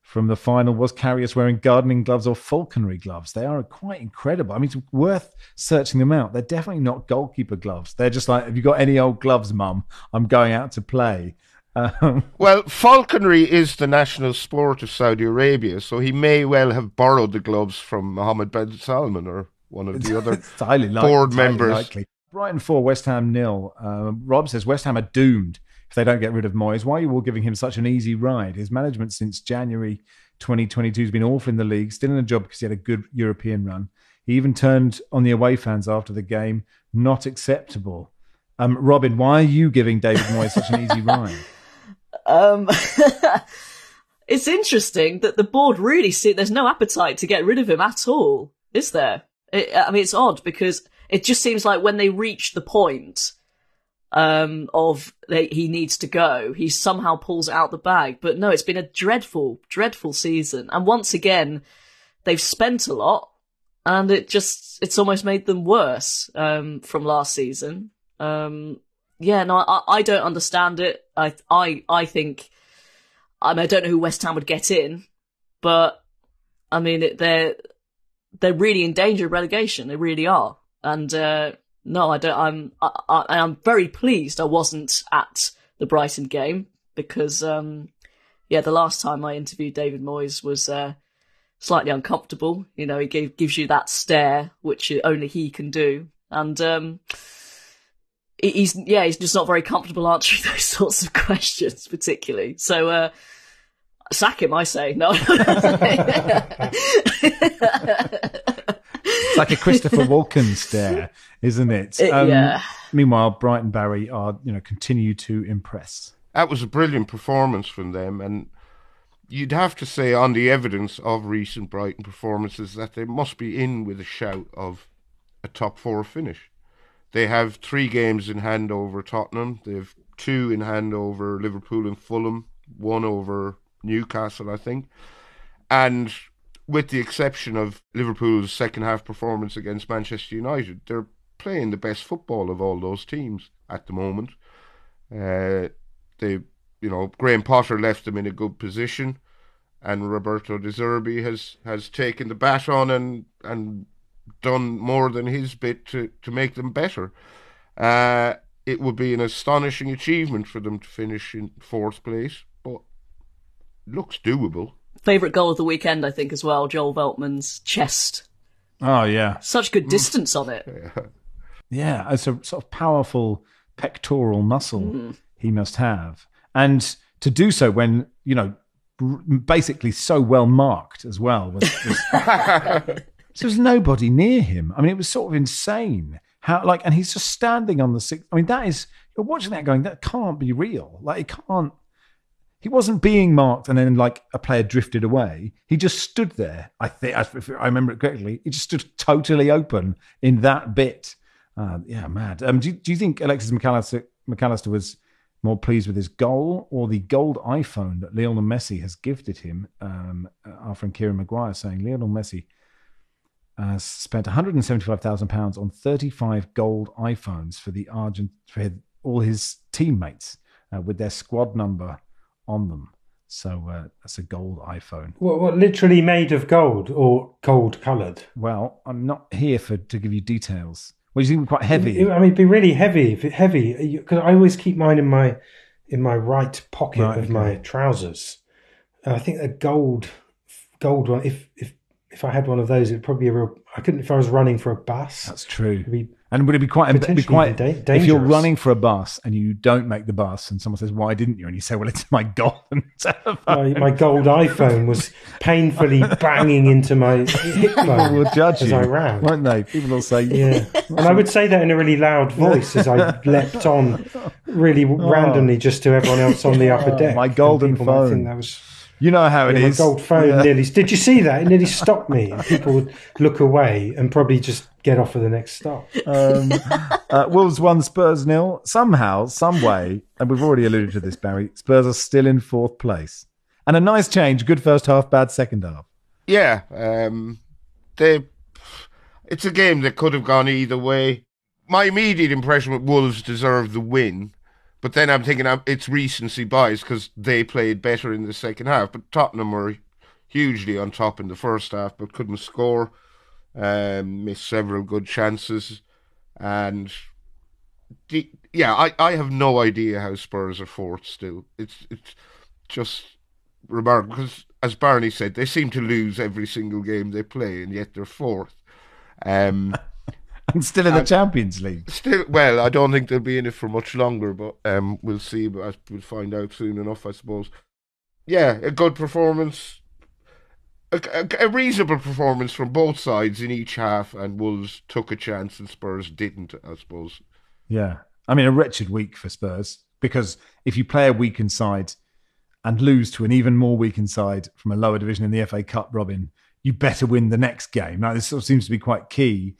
from the final. Was Karius wearing gardening gloves or falconry gloves? They are quite incredible. I mean, it's worth searching them out. They're definitely not goalkeeper gloves. They're just like, have you got any old gloves, mum? I'm going out to play. Um, well, falconry is the national sport of Saudi Arabia, so he may well have borrowed the gloves from Mohammed bin Salman or one of the other board likely, members. Likely. Brighton four, West Ham nil. Um, Rob says West Ham are doomed if they don't get rid of Moyes. Why are you all giving him such an easy ride? His management since January twenty twenty-two has been awful in the league, still in a job because he had a good European run. He even turned on the away fans after the game. Not acceptable. Um, Robin, why are you giving David Moyes such an easy ride? Um, it's interesting that the board really see there's no appetite to get rid of him at all, is there? It, I mean, it's odd because it just seems like when they reach the point um, of they, he needs to go, he somehow pulls it out the bag. But no, it's been a dreadful, dreadful season. And once again, they've spent a lot and it just, it's almost made them worse um, from last season. Um, yeah, no, I, I don't understand it. I, I, I think, I mean, I don't know who West Ham would get in, but I mean, it, they're, they're really in danger of relegation. They really are. And, uh, no, I don't, I'm, I, I, I'm very pleased I wasn't at the Brighton game because, um, yeah, the last time I interviewed David Moyes was, uh, slightly uncomfortable. You know, he gave, gives you that stare, which only he can do. And, um, He's yeah, he's just not very comfortable answering those sorts of questions, particularly. So, uh, sack him, I say. No, it's like a Christopher Walken stare, isn't it? it um, yeah. Meanwhile, Brighton Barry are you know continue to impress. That was a brilliant performance from them, and you'd have to say, on the evidence of recent Brighton performances, that they must be in with a shout of a top four finish. They have three games in hand over Tottenham. They have two in hand over Liverpool and Fulham, one over Newcastle, I think. And with the exception of Liverpool's second half performance against Manchester United, they're playing the best football of all those teams at the moment. Uh, they, you know, Graham Potter left them in a good position, and Roberto De Zerbi has has taken the baton and and. done more than his bit to, to make them better. Uh, it would be an astonishing achievement for them to finish in fourth place, but looks doable. Favourite goal of the weekend, I think, as well, Joel Veltman's chest. Oh, yeah. Such good distance mm. on it. Yeah. yeah, it's a sort of powerful pectoral muscle mm. he must have. And to do so when, you know, basically so well marked as well was... was So there was nobody near him. I mean, it was sort of insane. How like, and he's just standing on the sixth. I mean, that is, you're watching that going, that can't be real. Like, it can't. He wasn't being marked and then like a player drifted away. He just stood there. I think, if I remember it correctly, he just stood totally open in that bit. Uh, yeah, mad. Um, do, do you think Alexis McAllister, McAllister was more pleased with his goal or the gold iPhone that Lionel Messi has gifted him? Um, our friend Kieran Maguire saying Lionel Messi uh, spent one hundred seventy-five thousand pounds on thirty-five gold iPhones for the Argent for all his teammates uh, with their squad number on them. So uh, that's a gold iPhone. What, what, literally made of gold or gold coloured? Well, I'm not here for to give you details. Well, you think quite heavy? I mean, it'd be really heavy. Heavy, because I always keep mine in my in my right pocket right, of okay. my trousers. And I think a gold gold one. If if if I had one of those, it'd probably be a real. I couldn't if I was running for a bus. That's true. It'd be, and would it be quite be quite dangerous if you're running for a bus and you don't make the bus and someone says, "Why didn't you?" And you say, "Well, it's my golden telephone. My, my gold iPhone was painfully banging into my hip bone." People will judge as you, I ran, won't they? People will say, "Yeah," and I would say that in a really loud voice as I leapt on, really oh. randomly, just to everyone else on the upper deck. My golden phone. Think that was. You know how it yeah, is. My gold phone yeah. nearly. Did you see that? It nearly stopped me. People would look away and probably just get off for the next stop. Um, uh, Wolves won, Spurs nil. Somehow, some way, and we've already alluded to this, Barry, Spurs are still in fourth place. And a nice change. Good first half, bad second half. Yeah. Um, they. It's a game that could have gone either way. My immediate impression was Wolves deserved the win. But then I'm thinking it's recency bias because they played better in the second half. But Tottenham were hugely on top in the first half but couldn't score. Um, missed several good chances. And, the, yeah, I, I have no idea how Spurs are fourth still. It's, it's just remarkable because, as Barney said, they seem to lose every single game they play and yet they're fourth. Um And still in the and Champions League. Still, well, I don't think they'll be in it for much longer, but um, we'll see. But we'll find out soon enough, I suppose. Yeah, a good performance, a, a, a reasonable performance from both sides in each half, and Wolves took a chance and Spurs didn't, I suppose. Yeah, I mean, a wretched week for Spurs because if you play a weakened side and lose to an even more weakened side from a lower division in the F A Cup, Robin, you better win the next game. Now, this sort of seems to be quite key.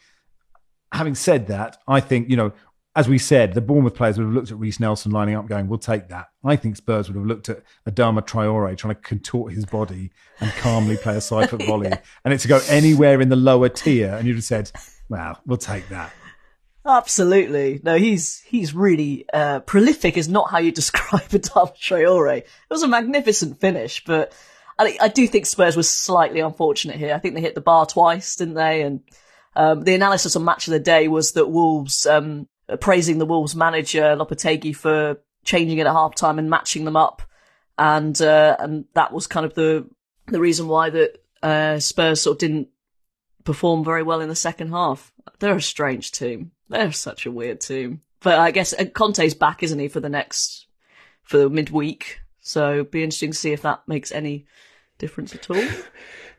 Having said that, I think, you know, as we said, the Bournemouth players would have looked at Reece Nelson lining up going, we'll take that. I think Spurs would have looked at Adama Traore trying to contort his body and calmly play a side foot volley. Yeah. And it to go anywhere in the lower tier. And you'd have said, well, we'll take that. Absolutely. No, he's he's really uh, prolific is not how you describe Adama Traore. It was a magnificent finish, but I, I do think Spurs were slightly unfortunate here. I think they hit the bar twice, didn't they? And Um, the analysis on Match of the Day was that Wolves, um, praising the Wolves manager, Lopetegui, for changing it at half-time and matching them up. And uh, and that was kind of the the reason why that uh, Spurs sort of didn't perform very well in the second half. They're a strange team. They're such a weird team. But I guess Conte's back, isn't he, for the next, for the midweek. So it'd be interesting to see if that makes any difference at all.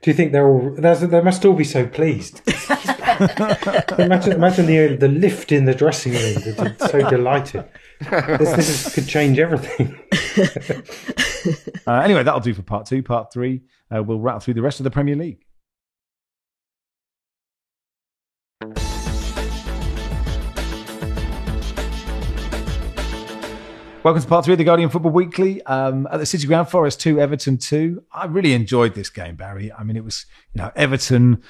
Do you think they're all? They must all be so pleased. imagine, imagine the the lift in the dressing room. They're so delighted. This, this is, could change everything. uh, anyway, that'll do for part two. Part three, uh, we'll rattle through the rest of the Premier League. Welcome to part three of the Guardian Football Weekly. Um, at the City Ground, Forest two, Everton two. I really enjoyed this game, Barry. I mean, it was, you know, Everton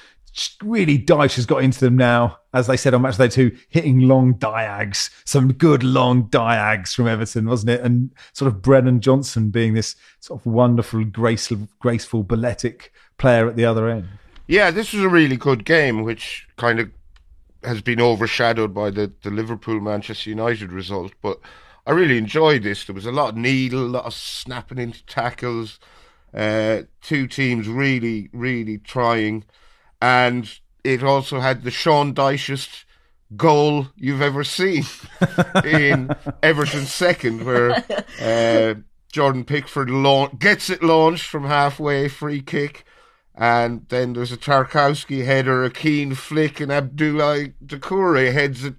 really, Dyche has got into them now, as they said on Matchday two, hitting long diags, some good long diags from Everton, wasn't it? And sort of Brennan Johnson being this sort of wonderful, graceful, graceful, balletic player at the other end. Yeah, this was a really good game, which kind of has been overshadowed by the, the Liverpool-Manchester United result, but I really enjoyed this. There was a lot of needle, a lot of snapping into tackles. Uh, two teams really, really trying. And it also had the Sean Dychest goal you've ever seen in Everton's second, where uh, Jordan Pickford launch, gets it launched from halfway, free kick, And then there's a Tarkowski header, a Keane flick, and Abdoulaye Doucouré heads it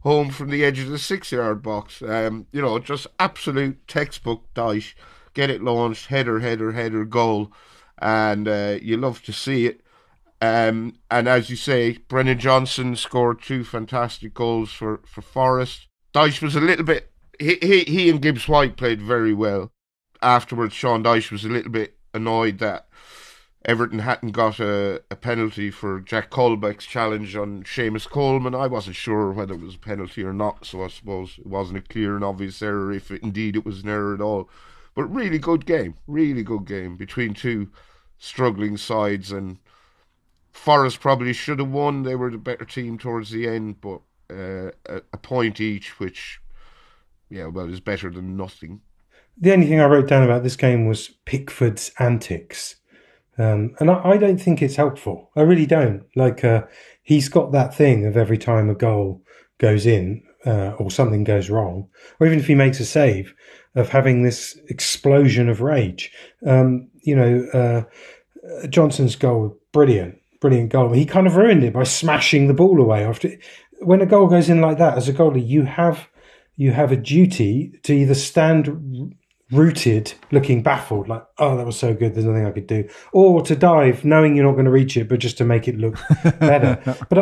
home from the edge of the six-yard box. Um, you know, just absolute textbook Dyche. Get it launched, header, header, header, goal. And uh, you love to see it. Um, and as you say, Brennan Johnson scored two fantastic goals for, for Forest. Dyche was a little bit... He, he, he and Gibbs White played very well. Afterwards, Sean Dyche was a little bit annoyed that Everton hadn't got a, a penalty for Jack Colbeck's challenge on Seamus Coleman. I wasn't sure whether it was a penalty or not, so I suppose it wasn't a clear and obvious error, if it, indeed it was an error at all. But really good game, really good game between two struggling sides, and Forest probably should have won. They were the better team towards the end, but uh, a, a point each, which, yeah, well, is better than nothing. The only thing I wrote down about this game was Pickford's antics. Um, and I, I don't think it's helpful. I really don't. Like, uh, he's got that thing of every time a goal goes in uh, or something goes wrong, or even if he makes a save, of having this explosion of rage. Um, you know, uh, Johnson's goal, brilliant, brilliant goal. He kind of ruined it by smashing the ball away. After when a goal goes in like that, as a goalie, you have you have a duty to either stand rooted, looking baffled, like, oh, that was so good, there's nothing I could do, or to dive knowing you're not going to reach it, but just to make it look better. But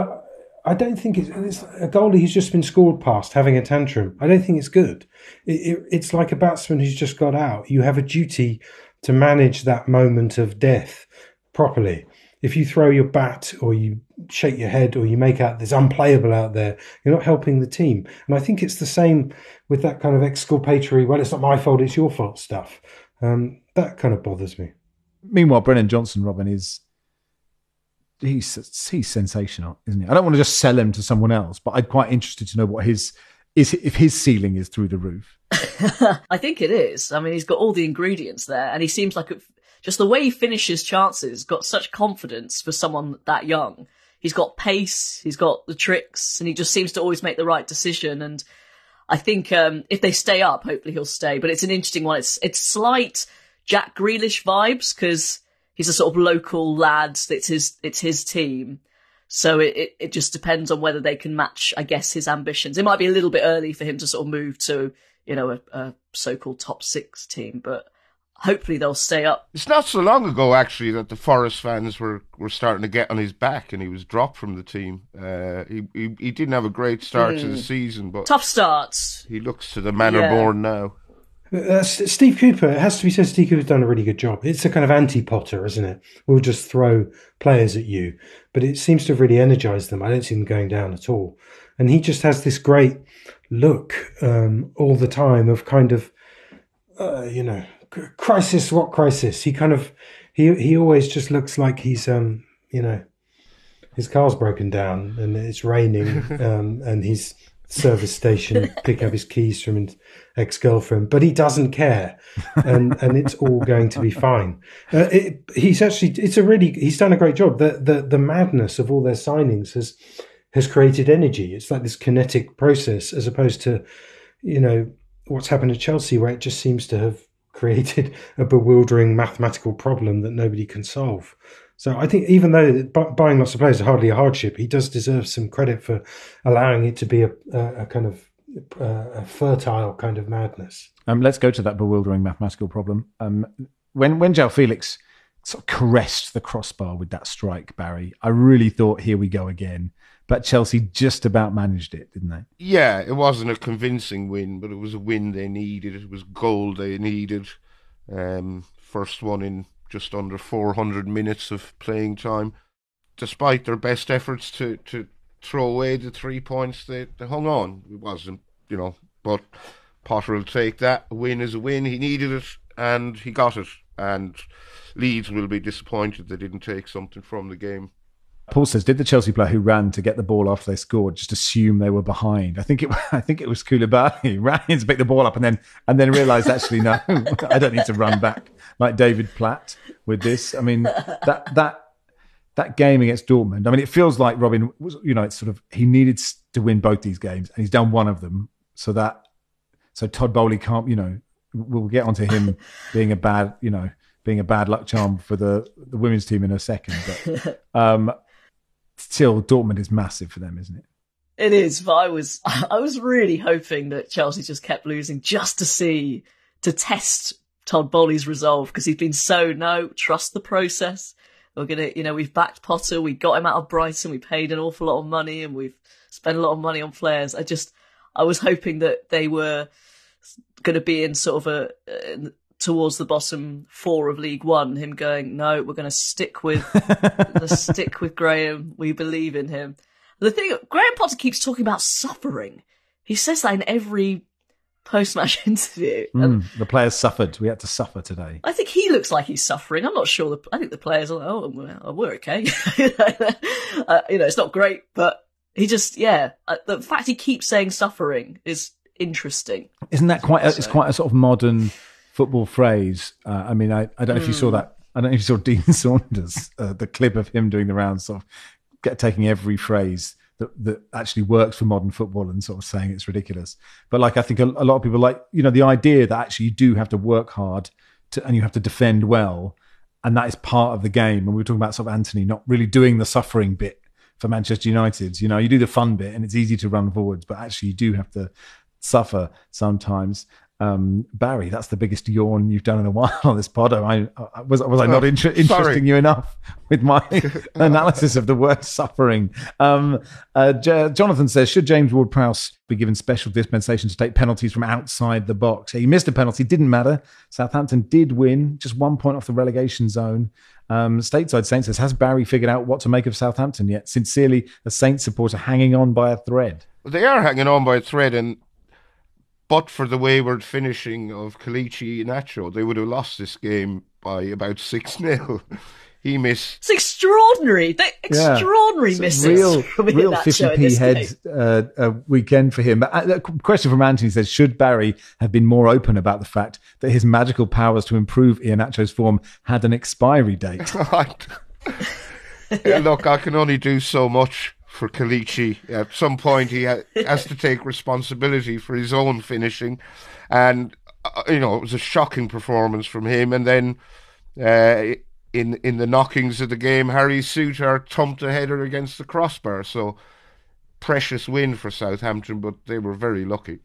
I, I don't think it's, it's a goalie who's just been scored past having a tantrum. I don't think it's good. It, it, it's like a batsman who's just got out. You have a duty to manage that moment of death properly. If you throw your bat or you shake your head or you make out there's unplayable out there, you're not helping the team. And I think it's the same with that kind of exculpatory, well, it's not my fault, it's your fault stuff. Um, that kind of bothers me. Meanwhile, Brennan Johnson, Robin, is he's, he's sensational, isn't he? I don't want to just sell him to someone else, but I'm quite interested to know what his... Is if his ceiling is through the roof. I think it is. I mean, he's got all the ingredients there, and he seems like... A, Just the way he finishes chances, got such confidence for someone that young. He's got pace, he's got the tricks, and he just seems to always make the right decision. And I think um, if they stay up, hopefully he'll stay. But it's an interesting one. It's it's slight Jack Grealish vibes, because he's a sort of local lad. It's his it's his team. So it, it, it just depends on whether they can match, I guess, his ambitions. It might be a little bit early for him to sort of move to, you know, a, a so-called top six team, but... Hopefully they'll stay up. It's not so long ago, actually, that the Forest fans were, were starting to get on his back, and he was dropped from the team. Uh, he, he he didn't have a great start mm. to the season, but tough starts. He looks to the manner yeah. born now. Uh, Steve Cooper, it has to be said, Steve Cooper's done a really good job. It's a kind of anti-Potter, isn't it? We'll just throw players at you, but it seems to have really energised them. I don't see them going down at all, and he just has this great look um, all the time of kind of uh, you know. Crisis, what crisis? He kind of, he he always just looks like he's, um, you know, his car's broken down and it's raining, um, and he's service station pick up his keys from his ex-girlfriend, but he doesn't care, and and it's all going to be fine. Uh, it, he's actually, it's a really, he's done a great job. The the the madness of all their signings has has created energy. It's like this kinetic process, as opposed to, you know, what's happened at Chelsea, where it just seems to have created a bewildering mathematical problem that nobody can solve. So I think even though buying lots of players is hardly a hardship, he does deserve some credit for allowing it to be a, a kind of a fertile kind of madness. Um, let's go to that bewildering mathematical problem. Um, when when João Felix sort of caressed the crossbar with that strike, Barry, I really thought, here we go again. But Chelsea just about managed it, didn't they? Yeah, it wasn't a convincing win, but it was a win they needed. It was goal they needed. Um, first one in just under four hundred minutes of playing time. Despite their best efforts to, to throw away the three points, they, they hung on. It wasn't, you know, but Potter will take that. A win is a win. He needed it, and he got it. And Leeds will be disappointed they didn't take something from the game. Paul says, did the Chelsea player who ran to get the ball after they scored just assume they were behind? I think it I think it was Koulibaly. Ran in to pick the ball up and then and then realised, actually, no, I don't need to run back like David Platt with this. I mean, that that that game against Dortmund, I mean, it feels like Robin, was, you know, it's sort of, he needed to win both these games and he's done one of them. So that, so Todd Bowley can't, you know, we'll get onto him being a bad, you know, being a bad luck charm for the, the women's team in a second. But um, still, Dortmund is massive for them, isn't it? It is, but I was I was really hoping that Chelsea just kept losing just to see, to test Todd Bowley's resolve, because he's been so, no, trust the process. We're going to, you know, we've backed Potter, we got him out of Brighton, we paid an awful lot of money, and we've spent a lot of money on players. I just, I was hoping that they were going to be in sort of a, in, towards the bottom four of League One, him going, no, we're going to stick with, let's stick with Graham, we believe in him. The thing, Graham Potter keeps talking about suffering. He says that in every post-match interview. Mm, the players suffered. We had to suffer today. I think he looks like he's suffering. I'm not sure. The, I think the players are like, oh, well, we're okay. uh, you know, it's not great, but he just, yeah. Uh, the fact he keeps saying suffering is interesting. Isn't that quite, a, it's quite a sort of modern football phrase. Uh, I mean, I, I don't know mm. if you saw that. I don't know if you saw Dean Saunders, uh, the clip of him doing the rounds sort of, Get, taking every phrase that, that actually works for modern football and sort of saying it's ridiculous. But like, I think a, a lot of people like, you know, the idea that actually you do have to work hard to, and you have to defend well. And that is part of the game. And we were talking about sort of Anthony not really doing the suffering bit for Manchester United. You know, you do the fun bit and it's easy to run forwards, but actually you do have to suffer sometimes. Um, Barry, that's the biggest yawn you've done in a while on this pod. I, I, was, was I not inter- interesting you enough with my analysis of the word suffering? Um, uh, J- Jonathan says, should James Ward-Prowse be given special dispensation to take penalties from outside the box? He missed a penalty, didn't matter. Southampton did win, just one point off the relegation zone. Um, Stateside Saints says, has Barry figured out what to make of Southampton yet? Sincerely, a Saints supporter hanging on by a thread. They are hanging on by a thread, and but for the wayward finishing of Kelechi Iheanacho, they would have lost this game by about six nil. He missed... It's extraordinary. They're extraordinary yeah. misses. Real, from real fifty p head uh, uh, weekend for him. But a question from Anthony says, should Barry have been more open about the fact that his magical powers to improve Iheanacho's form had an expiry date? yeah. Look, I can only do so much for Kelechi. At some point he ha- has to take responsibility for his own finishing, and uh, you know, it was a shocking performance from him. And then uh, in in the knockings of the game, Harry Suter thumped a header against the crossbar, so precious win for Southampton, but they were very lucky.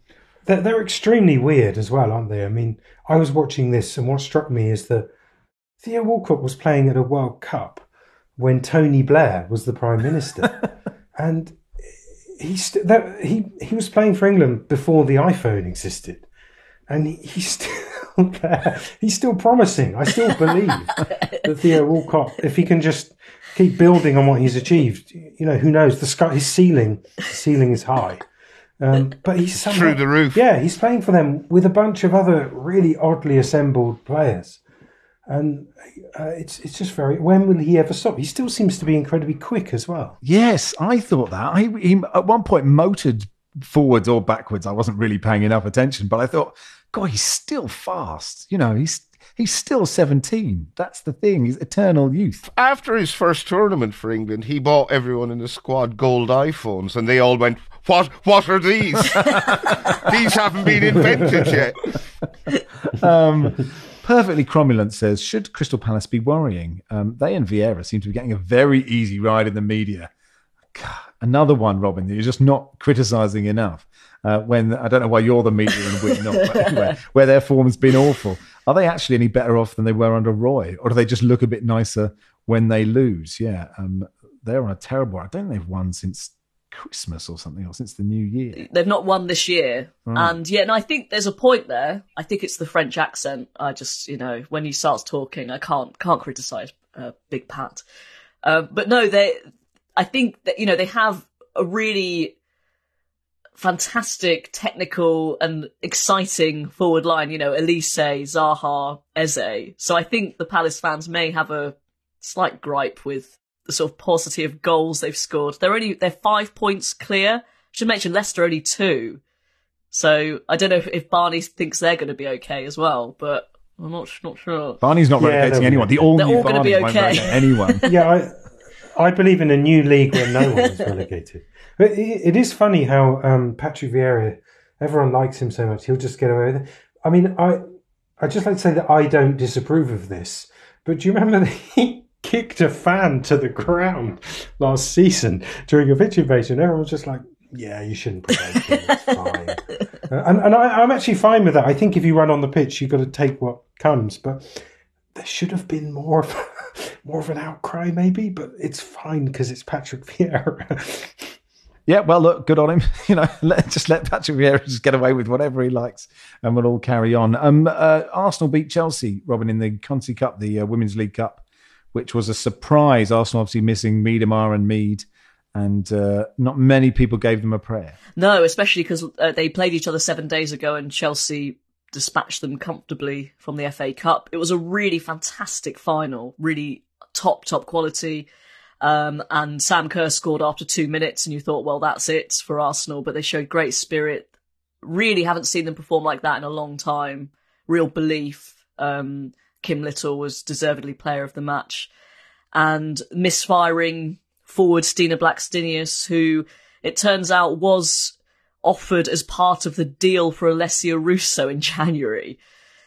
They're, they're extremely weird as well, aren't they? I mean, I was watching this, and what struck me is that Theo Walcott was playing at a World Cup when Tony Blair was the Prime Minister. And he st- that, he he was playing for England before the iPhone existed, and he, he's still there. He's still promising. I still believe that Theo Walcott, if he can just keep building on what he's achieved, you know, who knows? The sky, his ceiling, his ceiling is high, um, but he's somehow, through the roof. Yeah, he's playing for them with a bunch of other really oddly assembled players, and uh, it's it's just very, when will he ever stop? He still seems to be incredibly quick as well. Yes, I thought that. I, he at one point motored forwards or backwards. I wasn't really paying enough attention, but I thought, God, he's still fast. You know, he's he's still seventeen. That's the thing. He's eternal youth. After his first tournament for England, he bought everyone in the squad gold iPhones, and they all went, What What are these? These haven't been invented yet. Um... Perfectly Cromulent says, should Crystal Palace be worrying? Um, they and Vieira seem to be getting a very easy ride in the media. God, another one, Robin, that you're just not criticising enough. Uh, when I don't know why you're the media and we're not, but anyway, where their form's been awful. Are they actually any better off than they were under Roy? Or do they just look a bit nicer when they lose? Yeah, um, they're on a terrible... I don't think they've won since Christmas or something, or since the new year. They've not won this year. Oh. And yeah, and I think there's a point there. I think it's the French accent. I just, you know, when he starts talking, I can't can't criticise uh, Big Pat. Uh, but no, they. I think that, you know, they have a really fantastic, technical and exciting forward line, you know, Elise, Zaha, Eze. So I think the Palace fans may have a slight gripe with the sort of paucity of goals they've scored. They're only they're five points clear. I should mention Leicester only two. So I don't know if, if Barney thinks they're going to be okay as well, but I'm not not sure. Barney's not yeah, relegating anyone. The all they're new all going to be okay. Anyone? yeah, I, I believe in a new league where no one is relegated. But it, it is funny how um, Patrick Vieira, everyone likes him so much, he'll just get away with it. I mean, I I'd just like to say that I don't disapprove of this, but do you remember that he kicked a fan to the ground last season during a pitch invasion? Everyone was just like, yeah, you shouldn't provoke him, it's fine. Uh, and and I, I'm actually fine with that. I think if you run on the pitch, you've got to take what comes, but there should have been more of, more of an outcry maybe, but it's fine because it's Patrick Vieira. Yeah, well, look, good on him. You know, let, just let Patrick Vieira just get away with whatever he likes and we'll all carry on. Um, uh, Arsenal beat Chelsea, Robin, in the Conti Cup, the uh, Women's League Cup, which was a surprise. Arsenal obviously missing Miedemar and Mead, and uh, not many people gave them a prayer. No, especially because uh, they played each other seven days ago and Chelsea dispatched them comfortably from the F A Cup. It was a really fantastic final, really top, top quality. Um, and Sam Kerr scored after two minutes and you thought, well, that's it for Arsenal. But they showed great spirit. Really haven't seen them perform like that in a long time. Real belief. Um, Kim Little was deservedly player of the match. And misfiring forward Stina Blackstenius, who it turns out was offered as part of the deal for Alessia Russo in January.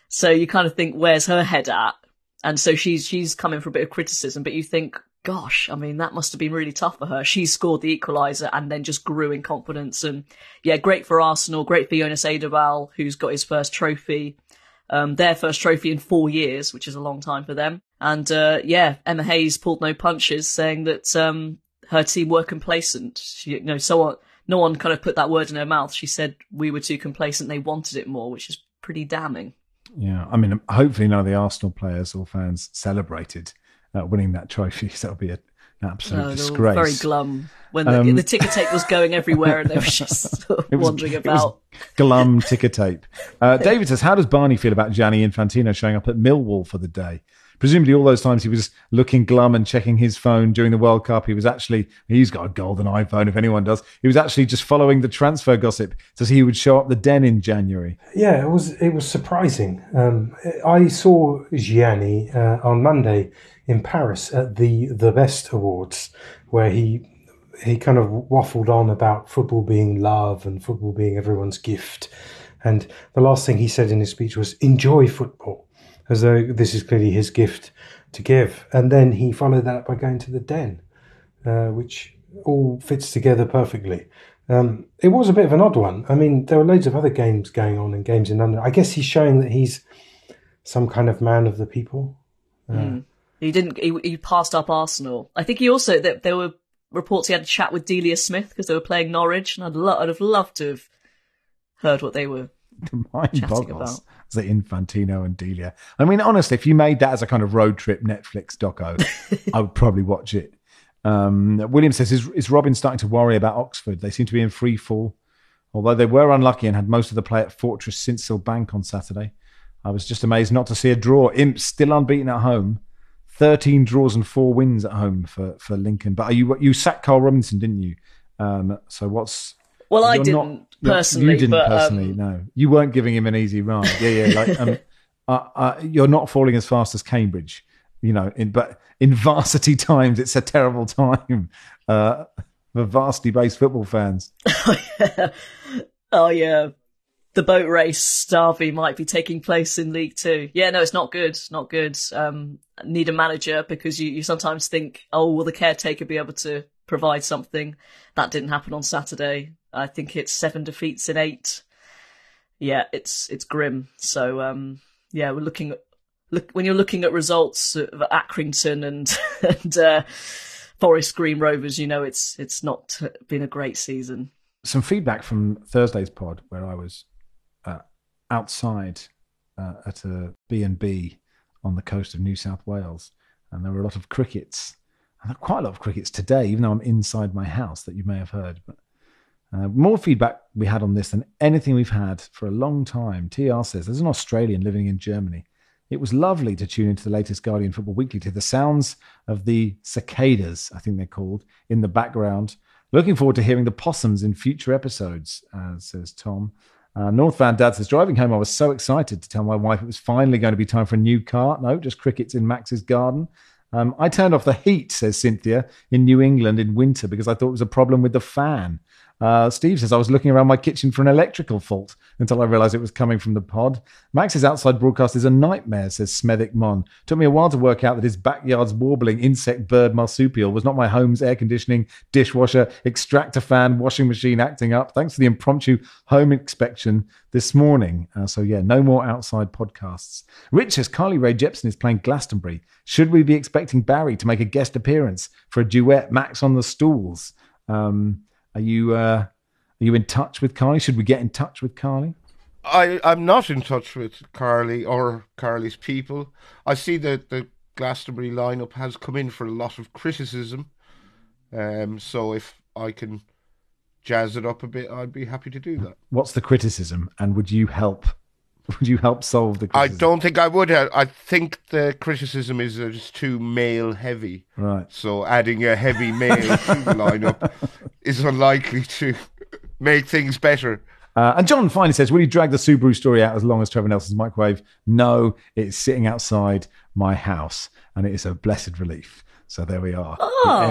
So you kind of think, where's her head at? And so she's, she's coming for a bit of criticism, but you think, gosh, I mean, that must have been really tough for her. She scored the equaliser and then just grew in confidence. And yeah, great for Arsenal, great for Jonas Eidevall, who's got his first trophy, um, their first trophy in four years, which is a long time for them. And uh, yeah, Emma Hayes pulled no punches, saying that um, her team were complacent. She, you know, so on, no one kind of put that word in her mouth. She said, we were too complacent, they wanted it more, which is pretty damning. Yeah, I mean, hopefully none of the Arsenal players or fans celebrated Uh, winning that trophy, so that'll be a, an absolute oh, disgrace. Very glum when the, um, the ticker tape was going everywhere and they were just sort of was, wandering about. Glum ticker tape. Uh, David says, how does Barney feel about Gianni Infantino showing up at Millwall for the day? Presumably all those times he was looking glum and checking his phone during the World Cup, he was actually, he's got a golden iPhone if anyone does, he was actually just following the transfer gossip to see he would show up the Den in January. Yeah, it was it was surprising. Um, I saw Gianni uh, on Monday in Paris at the The Best Awards, where he he kind of waffled on about football being love and football being everyone's gift. And the last thing he said in his speech was, enjoy football, as though this is clearly his gift to give. And then he followed that up by going to the Den, uh, which all fits together perfectly. Um, it was a bit of an odd one. I mean, there were loads of other games going on and games in London. I guess he's showing that he's some kind of man of the people. Uh, mm. He didn't. He, he passed up Arsenal. I think he also that there were reports he had a chat with Delia Smith because they were playing Norwich, and I'd, lo- I'd have loved to have heard what they were the mind chatting boggles. About. Is it Infantino and Delia? I mean, honestly, if you made that as a kind of road trip Netflix doco, I would probably watch it. Um, William says, is, "Is Robin starting to worry about Oxford? They seem to be in free fall, although they were unlucky and had most of the play at Fortress Sinsel Bank on Saturday. I was just amazed not to see a draw. Imps still unbeaten at home." thirteen draws and four wins at home for, for Lincoln. But are you you sacked Carl Robinson, didn't you? Um, so what's... Well, I didn't not, personally. You didn't but, personally, um... no. You weren't giving him an easy ride. Yeah, yeah. Like, um, uh, uh, you're not falling as fast as Cambridge, you know. In, but in varsity times, it's a terrible time uh, for varsity-based football fans. Oh, yeah. Oh, yeah. The boat race derby might be taking place in League Two. Yeah, no, it's not good. Not good. Um, need a manager because you, you sometimes think, oh, will the caretaker be able to provide something? That didn't happen on Saturday. I think it's seven defeats in eight. Yeah, it's it's grim. So um, yeah, we're looking at, look when you're looking at results of Accrington and and uh, Forest Green Rovers, you know it's it's not been a great season. Some feedback from Thursday's pod where I was outside uh, at a B and B on the coast of New South Wales, and there were a lot of crickets, and there are quite a lot of crickets today, even though I'm inside my house, that you may have heard. But uh, more feedback we had on this than anything we've had for a long time. T R says, there's an Australian living in Germany. It was lovely to tune into the latest Guardian Football Weekly to the sounds of the cicadas, I think they're called, in the background. Looking forward to hearing the possums in future episodes, uh, says Tom. Uh, North Van Dad says, driving home, I was so excited to tell my wife it was finally going to be time for a new car. No, just crickets in Max's garden. Um, I turned off the heat, says Cynthia, in New England in winter because I thought it was a problem with the fan. Uh, Steve says, I was looking around my kitchen for an electrical fault until I realised it was coming from the pod. Max's outside broadcast is a nightmare, says Smedic Mon. Took me a while to work out that his backyard's warbling insect bird marsupial was not my home's air conditioning, dishwasher, extractor fan, washing machine acting up. Thanks for the impromptu home inspection this morning. Uh, so yeah, no more outside podcasts. Rich says, Carly Rae Jepsen is playing Glastonbury. Should we be expecting Barry to make a guest appearance for a duet, Max on the Stools? Um... Are you uh, are you in touch with Carly? Should we get in touch with Carly? I, I'm not in touch with Carly or Carly's people. I see that the Glastonbury lineup has come in for a lot of criticism. Um, so if I can jazz it up a bit, I'd be happy to do that. What's the criticism, and would you help? Would you help solve the criticism? I don't think I would. I think the criticism is that it's too male-heavy. Right. So adding a heavy male to the lineup is unlikely to make things better. Uh, and John finally says, will you drag the Subaru story out as long as Trevor Nelson's microwave? No, it's sitting outside my house, and it is a blessed relief. So there we are. Oh,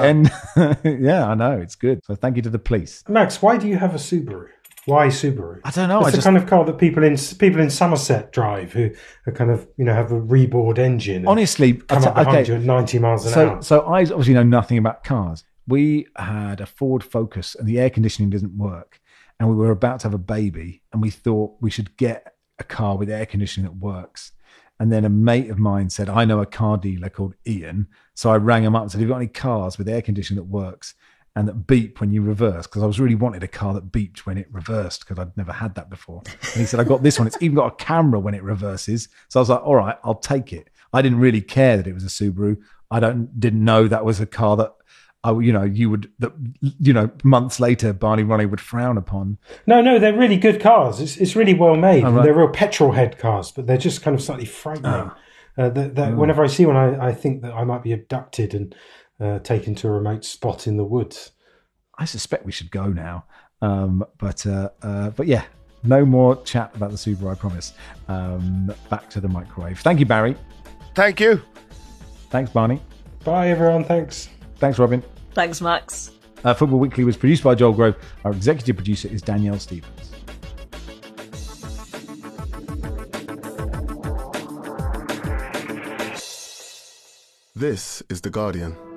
the end, the end. Yeah, I know. It's good. So thank you to the police. Max, why do you have a Subaru? Why Subaru? I don't know. It's I the just... kind of car that people in people in Somerset drive, who are kind of, you know, have a reboard engine. Honestly, come t- up behind okay. you at ninety miles an so, hour. So I obviously know nothing about cars. We had a Ford Focus, and the air conditioning didn't work, and we were about to have a baby, and we thought we should get a car with air conditioning that works. And then a mate of mine said, I know a car dealer called Ian. So I rang him up and said, have you got any cars with air conditioning that works and that beep when you reverse? Because I was really wanted a car that beeped when it reversed, because I'd never had that before. And he said, I got this one. It's even got a camera when it reverses. So I was like, all right, I'll take it. I didn't really care that it was a Subaru. I don't didn't know that was a car that, I, you know, you would, that, you know, months later, Barney Ronnie would frown upon. No, no, they're really good cars. It's it's really well made. Oh, right. They're real petrol head cars, but they're just kind of slightly frightening. Oh. Uh, that, that, whenever I see one, I, I think that I might be abducted and Uh, taken to a remote spot in the woods. I suspect we should go now. Um, but uh, uh, but yeah, no more chat about the Subaru, I promise. Um, back to the microwave. Thank you, Barry. Thank you. Thanks, Barney. Bye, everyone. Thanks. Thanks, Robin. Thanks, Max. Uh, Football Weekly was produced by Joel Grove. Our executive producer is Danielle Stevens. This is The Guardian.